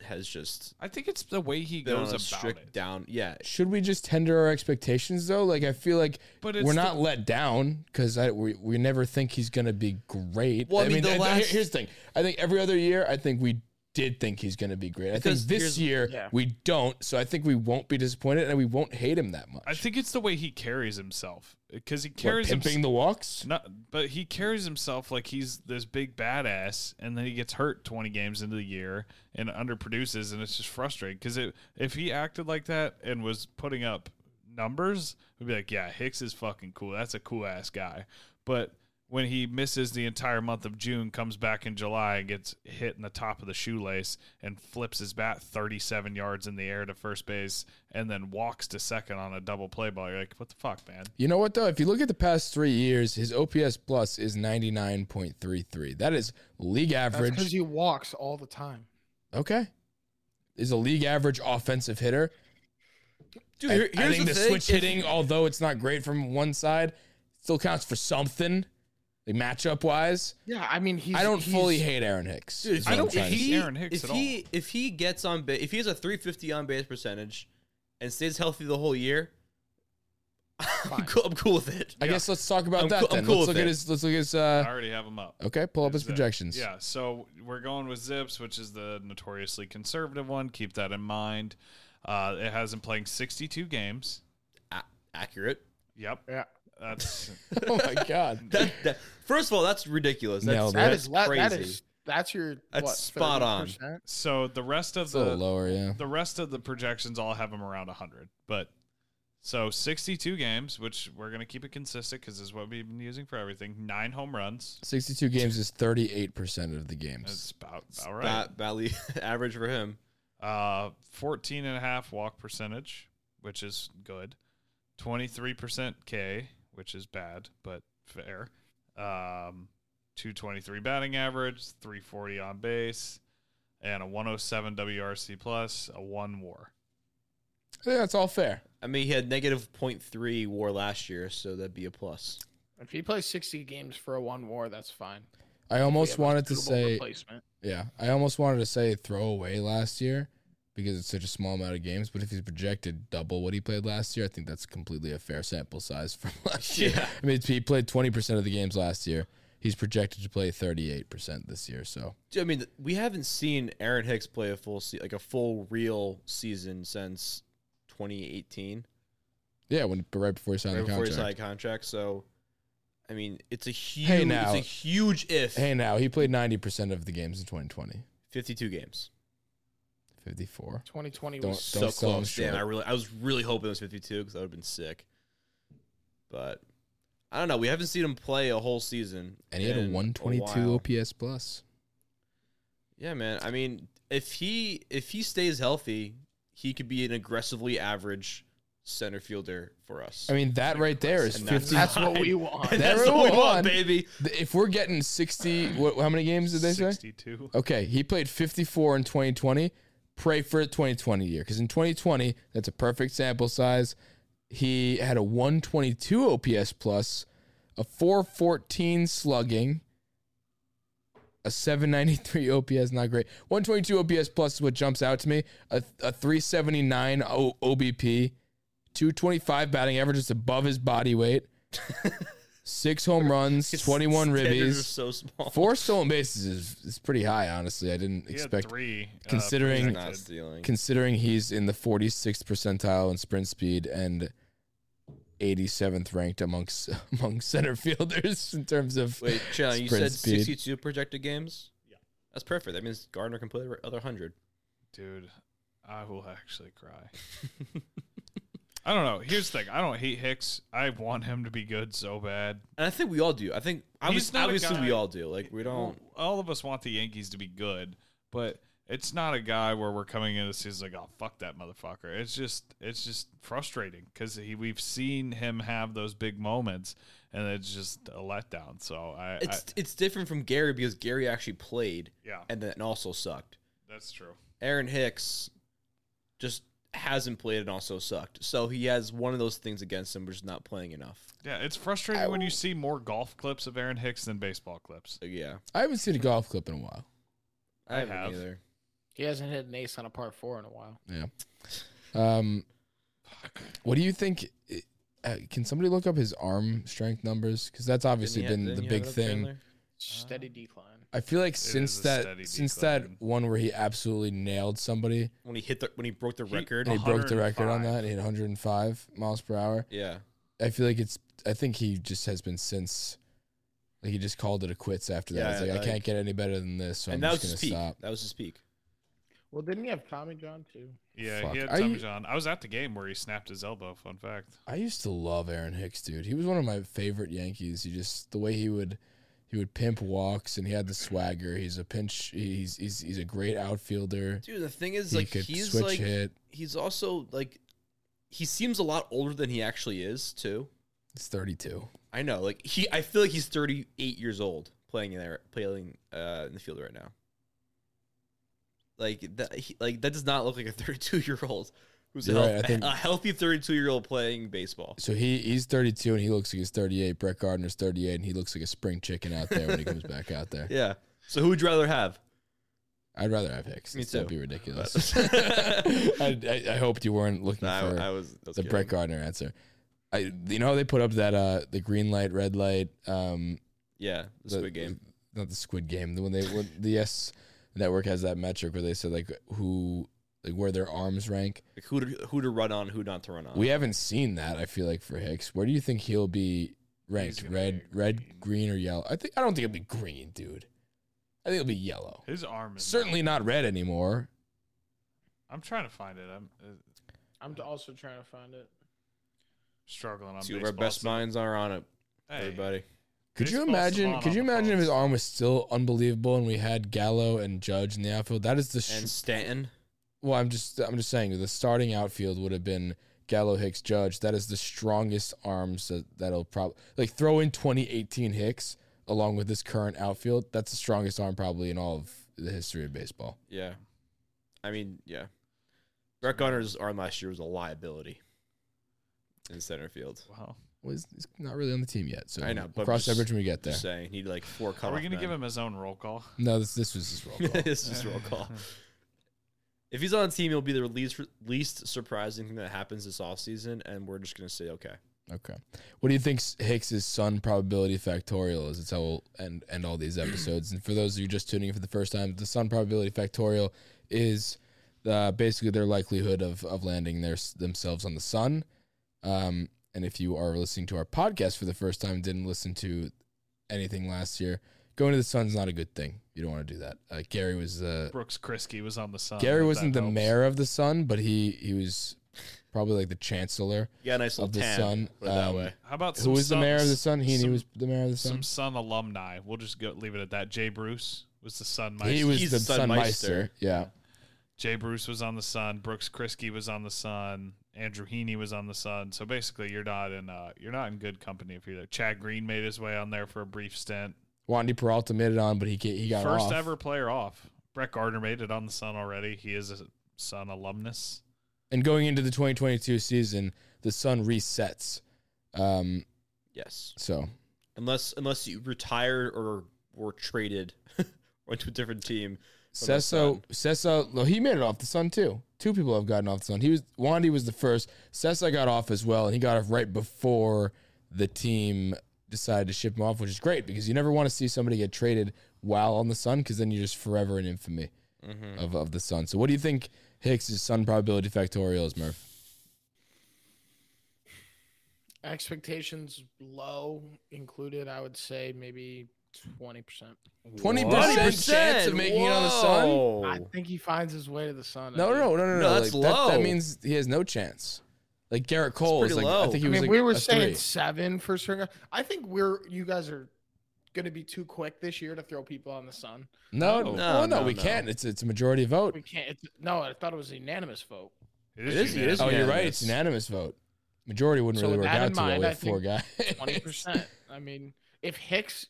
has just. I think it's the way he goes about strict it. Down, yeah. Should we just tender our expectations though? Like, I feel like but we're not the, let down because I we, we never think he's gonna be great. Well, I, I mean, mean the th- last, here's the thing. I think every other year, I think we. Did think he's going to be great. I because think this year yeah. we don't, so I think we won't be disappointed and we won't hate him that much. I think it's the way he carries himself because he carries what, pimping him, the walks. Not, but he carries himself like he's this big badass, and then he gets hurt twenty games into the year and underproduces, and it's just frustrating because if he acted like that and was putting up numbers, we'd be like, yeah, Hicks is fucking cool. That's a cool ass guy, but. When he misses the entire month of June, comes back in July and gets hit in the top of the shoelace and flips his bat thirty-seven yards in the air to first base and then walks to second on a double play ball. You're like, what the fuck, man? You know what, though? If you look at the past three years, his O P S plus is ninety-nine point three three. That is league average. Because he walks all the time. Okay. Is a league average offensive hitter. Dude, I, here's I think the, the switch hitting, although it's not great from one side, still counts for something. Like matchup wise, yeah. I mean, he's, I don't he's, fully hate Aaron Hicks. Dude, I don't hate Aaron Hicks at all. He, if he gets on base, if he has a three fifty on base percentage and stays healthy the whole year, I'm cool, I'm cool with it. I yeah. guess let's talk about I'm that. Cool, then. I'm cool let's with look it. at his. Let's look at his. Uh, I already have him up. Okay, pull up his projections. Yeah, so we're going with Zips, which is the notoriously conservative one. Keep that in mind. Uh, it has him playing sixty-two games. A- accurate. Yep. Yeah. That's oh my god! That, that, first of all, that's ridiculous. That's, no, that that's is crazy. That is, that's your that's what, spot thirty percent? On. So the rest of it's the lower, yeah. The rest of the projections all have them around one hundred, but so sixty-two games, which we're gonna keep it consistent because is what we've been using for everything. Nine home runs. sixty-two games is thirty-eight percent of the games. That's about, about right. About average for him. Uh, fourteen and a half walk percentage, which is good. twenty-three percent K. Which is bad, but fair. Um, two twenty-three batting average, three forty on base, and a one oh seven W R C plus, a one WAR. Yeah, that's all fair. I mean, he had negative point three WAR last year, so that'd be a plus. If he plays sixty games for a one WAR, that's fine. I almost wanted to say, yeah, I almost wanted to say throw away last year because it's such a small amount of games, but if he's projected double what he played last year, I think that's completely a fair sample size from last year. Yeah. I mean, he played twenty percent of the games last year. He's projected to play thirty-eight percent this year, so. Dude, I mean, we haven't seen Aaron Hicks play a full se- like a full real season since twenty eighteen. Yeah, when right before he signed right the contract. Right before he signed the contract, so I mean, it's a huge, hey now, it's a huge if. Hey, now he played ninety percent of the games in twenty twenty. Fifty-two games. Fifty-four. Twenty twenty was so close. Damn, I really, I was really hoping it was fifty-two because that would have been sick. But I don't know. We haven't seen him play a whole season, and he had a one twenty-two O P S plus. Yeah, man. I mean, if he if he stays healthy, he could be an aggressively average center fielder for us. I mean, that right there is fifty. That's what we want. That's what we want, baby. If we're getting sixty, what, how many games did they say? sixty-two. Okay, he played fifty-four in twenty twenty. Pray for a twenty twenty year, because in twenty twenty, that's a perfect sample size. He had a one twenty-two O P S plus, a four fourteen slugging, a seven ninety-three O P S, not great. one twenty-two O P S plus is what jumps out to me. A, a three seventy-nine o- O B P. two twenty-five batting average, just above his body weight. Six home runs, twenty-one ribbies. So small. Four stolen bases is, is pretty high, honestly. I didn't he expect three, considering uh, considering he's in the forty-sixth percentile in sprint speed and eighty-seventh ranked amongst among center fielders in terms of wait, Chandler, you said speed. sixty-two projected games? Yeah, that's perfect. That means Gardner can play the other hundred. Dude, I will actually cry. I don't know. Here's the thing. I don't hate Hicks. I want him to be good so bad. And I think we all do. I think obviously, obviously we all do. Like we don't. All of us want the Yankees to be good, but it's not a guy where we're coming into the season like, oh, fuck that motherfucker. It's just, it's just frustrating because he we've seen him have those big moments, and it's just a letdown. So I, it's I, it's different from Gary because Gary actually played, yeah, and then also sucked. That's true. Aaron Hicks just hasn't played and also sucked. So he has one of those things against him, which is not playing enough. Yeah, it's frustrating I, when you see more golf clips of Aaron Hicks than baseball clips. Yeah. I haven't seen a golf clip in a while. I, I haven't have. either. He hasn't hit an ace on a par four in a while. Yeah. Um, what do you think? Uh, can somebody look up his arm strength numbers? Because that's obviously been have, the big thing. Trailer? Steady decline. I feel like it since that since decline. that one where he absolutely nailed somebody when he hit the when he broke the record, he, he broke the record on that. He hit one hundred five miles per hour. Yeah, I feel like it's. I think he just has been since. Like he just called it a quits after that. Yeah, it's like, like I can't get any better than this, so and I'm that just was gonna stop. That was his peak. Well, didn't he have Tommy John too? Yeah, Fuck. he had Tommy I, John. I was at the game where he snapped his elbow. Fun fact. I used to love Aaron Hicks, dude. He was one of my favorite Yankees. He just the way he would. He would pimp walks, and he had the swagger. He's a pinch. He's he's he's a great outfielder. Dude, the thing is, he like he's switch like hit. He's also like he seems a lot older than he actually is too. He's thirty-two. I know. Like he, I feel like he's thirty-eight years old playing in there, playing uh, in the field right now. Like that, he, like that does not look like a thirty-two-year-old who's a, right, health, think, a healthy thirty-two-year-old playing baseball. So he he's thirty-two, and he looks like he's thirty-eight. Brett Gardner's thirty-eight, and he looks like a spring chicken out there when he comes back out there. Yeah. So who would you rather have? I'd rather have Hicks. Me too. That'd be ridiculous. I, I, I hoped you weren't looking no, for I, I was, I was the kidding. Brett Gardner answer. I You know how they put up that uh, the green light, red light? Um, yeah, the, the Squid Game. The, not the Squid Game. When they when the Yes Network has that metric where they said, like, who... Like where their arms rank, like who to, who to run on, who not to run on. We haven't seen that. I feel like for Hicks, where do you think he'll be ranked? Red, be red, green, or yellow? I think I don't think it'll be green, dude. I think it'll be yellow. His arm is certainly not red anymore. I'm trying to find it. I'm. Uh, I'm also trying to find it. Struggling on. Two of our best stuff. minds are on it. Hey. Everybody. Could you imagine? Could you imagine if his arm was still unbelievable and we had Gallo and Judge in the outfield? That is the sh- and Stanton. Well, I'm just I'm just saying the starting outfield would have been Gallo, Hicks, Judge. That is the strongest arms that, that'll probably like throw in twenty eighteen Hicks along with this current outfield. That's the strongest arm probably in all of the history of baseball. Yeah, I mean, yeah. Brett Gardner's arm last year was a liability in center field. Wow, well, he's, he's not really on the team yet. So I know. We'll but cross that bridge when we get there. Just saying, he like four. Are we gonna men. give him his own roll call? No, this this was his roll call. This is roll call. If he's on the team, he'll be the least, least surprising thing that happens this offseason, and we're just going to say, okay. Okay. What do you think Hicks' son probability factorial is? It's how we'll end, end all these episodes. And for those of you just tuning in for the first time, the son probability factorial is uh, basically their likelihood of, of landing their, themselves on the sun. Um, And if you are listening to our podcast for the first time and didn't listen to anything last year, going to the Sun's not a good thing. You don't want to do that. Uh, Gary was the... Uh, Brooks Kriske was on the Sun. Gary wasn't the helps. mayor of the Sun, but he, he was probably like the chancellor yeah, nice of the tan, Sun. Um, that way. How about who was Suns, the mayor of the Sun? He, some, he was the mayor of the Sun. Some Sun alumni. We'll just go leave it at that. Jay Bruce was the Sun Meister. He was He's the Sun Meister. Yeah. Jay Bruce was on the Sun. Brooks Kriske was on the Sun. Andrew Heaney was on the Sun. So basically, you're not in uh, you're not in good company if you're there. Chad Green made his way on there for a brief stint. Wandy Peralta made it on, but he he got first off. ever player off. Brett Gardner made it on the Sun already. He is a Sun alumnus. And going into the twenty twenty-two season, the Sun resets. Um, yes. So unless unless you retired or were traded, went to a different team. Cessa, Cessa, well, he made it off the Sun too. Two people have gotten off the Sun. He was Wandy was the first. Cessa got off as well, and he got off right before the team decided to ship him off, which is great because you never want to see somebody get traded while on the Sun because then you're just forever in infamy mm-hmm. of, of the Sun. So what do you think Hicks' Sun probability factorial is, Murph? Expectations low included, I would say maybe twenty percent. twenty percent chance of making Whoa. it on the Sun? I think he finds his way to the Sun. No, no, no, no, no. no that's like, low. That, that means he has no chance. Like Garrett Cole is like, low. I think he was I mean, like we were saying three. seven for certain. I think we're you guys are going to be too quick this year to throw people on the Sun. No, no, no, no, no we no. can't. It's it's a majority vote. We can't. It's, no, I thought it was a unanimous vote. It is. It is, it is oh, unanimous. You're right. It's unanimous vote. Majority wouldn't so really work out too well with four guys. Twenty percent. I mean, if Hicks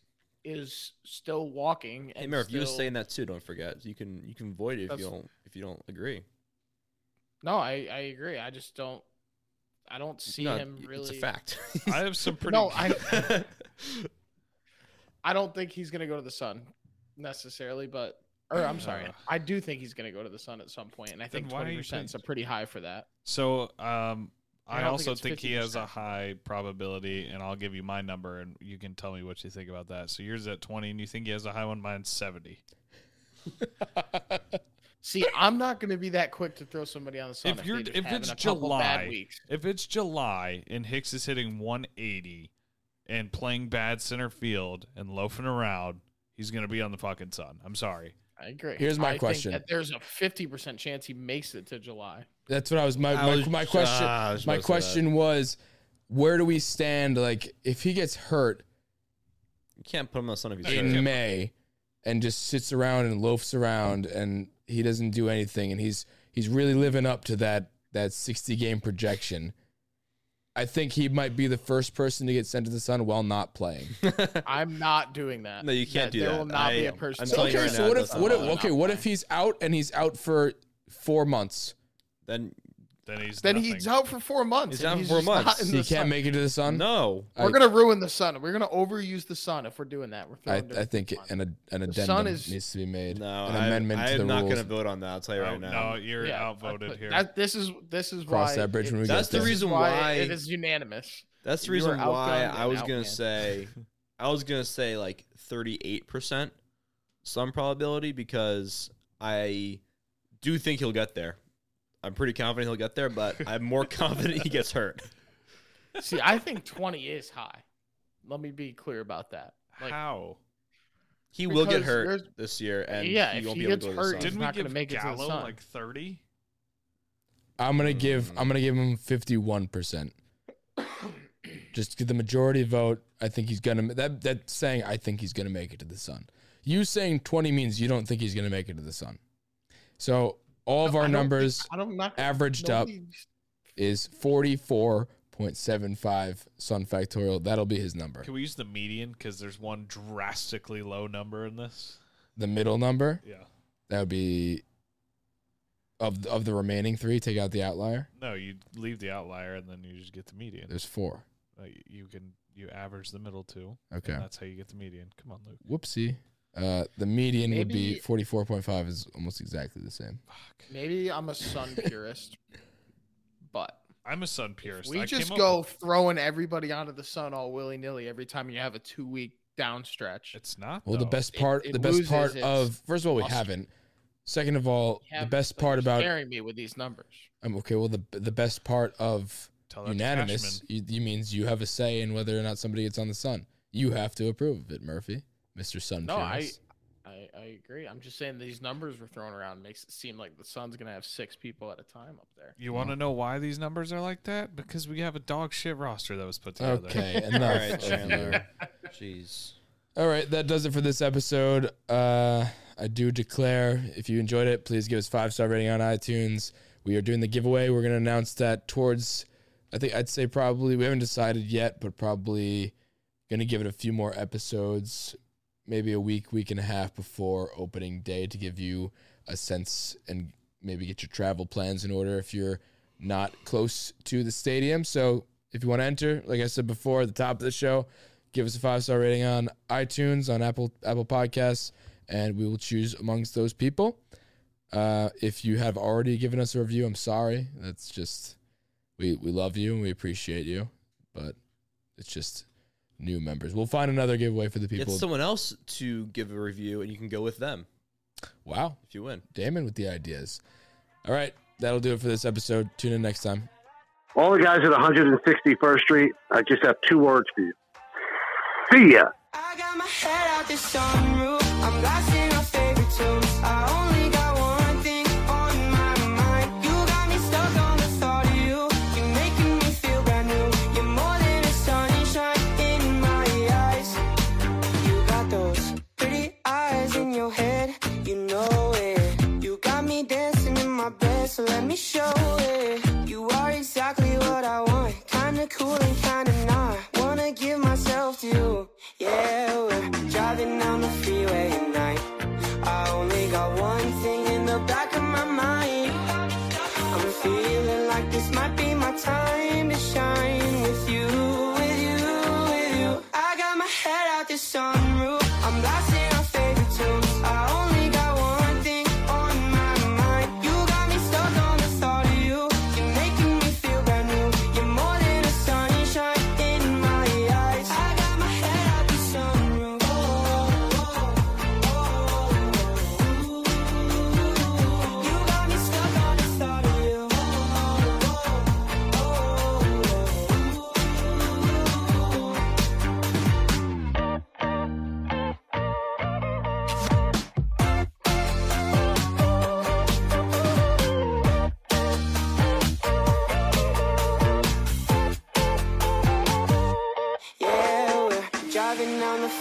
is still walking, and hey, Murph, still... you were saying that too. Don't forget. You can you can void it That's... if you don't if you don't agree. No, I, I agree. I just don't. I don't see no, him really. It's a fact. I have some pretty. No, I. I don't think he's going to go to the Sun necessarily, but or I'm sorry, uh, I do think he's going to go to the Sun at some point, and I think twenty percent is pretty high for that. So, um, I, I also think, think he has a high probability, and I'll give you my number, and you can tell me what you think about that. So yours at twenty, and you think he has a high one. Mine's seventy. See, I'm not going to be that quick to throw somebody on the Sun. If, if, you're, if it's July, if it's July and Hicks is hitting one eighty and playing bad center field and loafing around, he's going to be on the fucking Sun. I'm sorry. I agree. Here's my I question: think that there's a fifty percent chance he makes it to July. That's what I was. My I was, my, my question. Uh, was my question was, where do we stand? Like, if he gets hurt, you can't put him on the Sun if he's in hurt. May, and just sits around and loafs around and he doesn't do anything, and he's he's really living up to that that sixty game projection. I think he might be the first person to get sent to the Sun while not playing. I'm not doing that. No, you can't that, do there that. There will not I, be a person. So, okay, right so now, what if what if okay, what if he's out and he's out for four months? Then then he's then nothing. he's out for four months. He's out for four months. So he can't sun. make it to the Sun. No, we're I, gonna ruin the Sun. We're gonna overuse the Sun if we're doing that. We're I, I think an an addendum sun is, needs to be made. No, an I, amendment I, to the rules. I'm not gonna vote on that. I'll tell you right now. No, you're yeah, outvoted I, here. That, this is this is Cross why. That bridge it, when we that's the reason why, why it is unanimous. That's the reason why I was gonna say I was gonna say like thirty-eight percent Sun probability because I do think he'll get there. I'm pretty confident he'll get there, but I'm more confident he gets hurt. See, I think twenty is high. Let me be clear about that. Like, how? He will get hurt this year, and yeah, he won't be able to go to the Sun. Didn't we give make Gallo like thirty? I'm gonna mm. give. I'm gonna give him fifty-one percent. Just get the majority vote. I think he's gonna. That that saying, I think he's gonna make it to the Sun. You saying twenty means you don't think he's gonna make it to the Sun. So. All of no, our numbers think, not, averaged up is forty-four point seven five Sun factorial. That'll be his number. Can we use the median? Because there's one drastically low number in this. The middle number? Yeah. That would be of, of the remaining three, take out the outlier? No, you leave the outlier and then you just get the median. There's four. Uh, you can you average the middle two. Okay. And that's how you get the median. Come on, Luke. Whoopsie. Uh, the median maybe, would be forty-four point five is almost exactly the same. Fuck. Maybe I'm a Sun purist, but I'm a Sun purist. We I just go with... throwing everybody onto the Sun all willy nilly every time you have a two week down stretch. It's not. Well, though. the best part, it, it the best part of first of all, we awesome. haven't. Second of all, haven't, the best part about scaring me with these numbers. I'm um, okay. Well, the the best part of tell that unanimous to Cashman. You, you means you have a say in whether or not somebody gets on the Sun. You have to approve of it, Murphy, Mister Sun. No, I, I, I agree. I'm just saying these numbers were thrown around. It makes it seem like the Sun's going to have six people at a time up there. You want to know why these numbers are like that? Because we have a dog shit roster that was put together. Okay, enough. All right, Chandler. Jeez. All right, that does it for this episode. Uh, I do declare, if you enjoyed it, please give us five-star rating on iTunes. We are doing the giveaway. We're going to announce that towards, I think I'd say probably, we haven't decided yet, but probably going to give it a few more episodes, maybe a week, week and a half before opening day to give you a sense and maybe get your travel plans in order if you're not close to the stadium. So if you want to enter, like I said before at the top of the show, give us a five-star rating on iTunes, on Apple Apple Podcasts, and we will choose amongst those people. Uh, if you have already given us a review, I'm sorry. That's just, we, we love you and we appreciate you, but it's just new members. We'll find another giveaway for the people. Get someone else to give a review and you can go with them. Wow. If you win. Damon with the ideas. All right. That'll do it for this episode. Tune in next time. All the guys at one sixty-first Street, I just have two words for you. See ya. I got my head out the sunroof. I'm blasting my favorite tunes. I only got one thing on my mind. You got me stuck on the thought of you. You're making me feel brand new. You're more than a sunshine in my eyes. You got those pretty eyes in your head. You know it. You got me dancing in my bed, so let me show it. You are exactly what I want. Kinda cool and kinda not. Wanna give myself to you. Yeah, we're driving down the freeway at night. I only got one thing in the back of my mind. I'm feeling like this might be my time to shine with you, with you, with you. I got my head out the sunroof. I'm blasting my favorite tunes. I only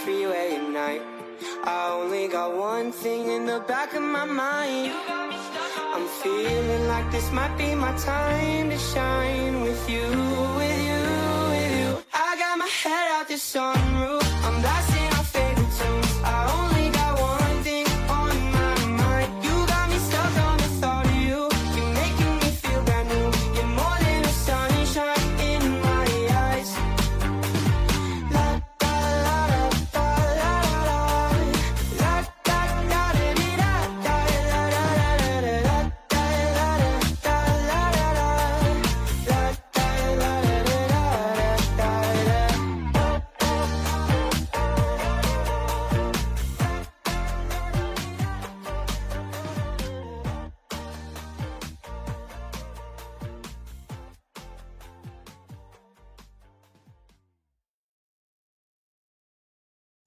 freeway at night. I only got one thing in the back of my mind. I'm feeling like this might be my time to shine with you, with you, with you. I got my head out the sunroof. I'm blasting my favorite tunes. I only got one thing on my mind. You got me stuck on the thought of you. You're making me feel brand new. You're more than the sunshine in my eyes. Like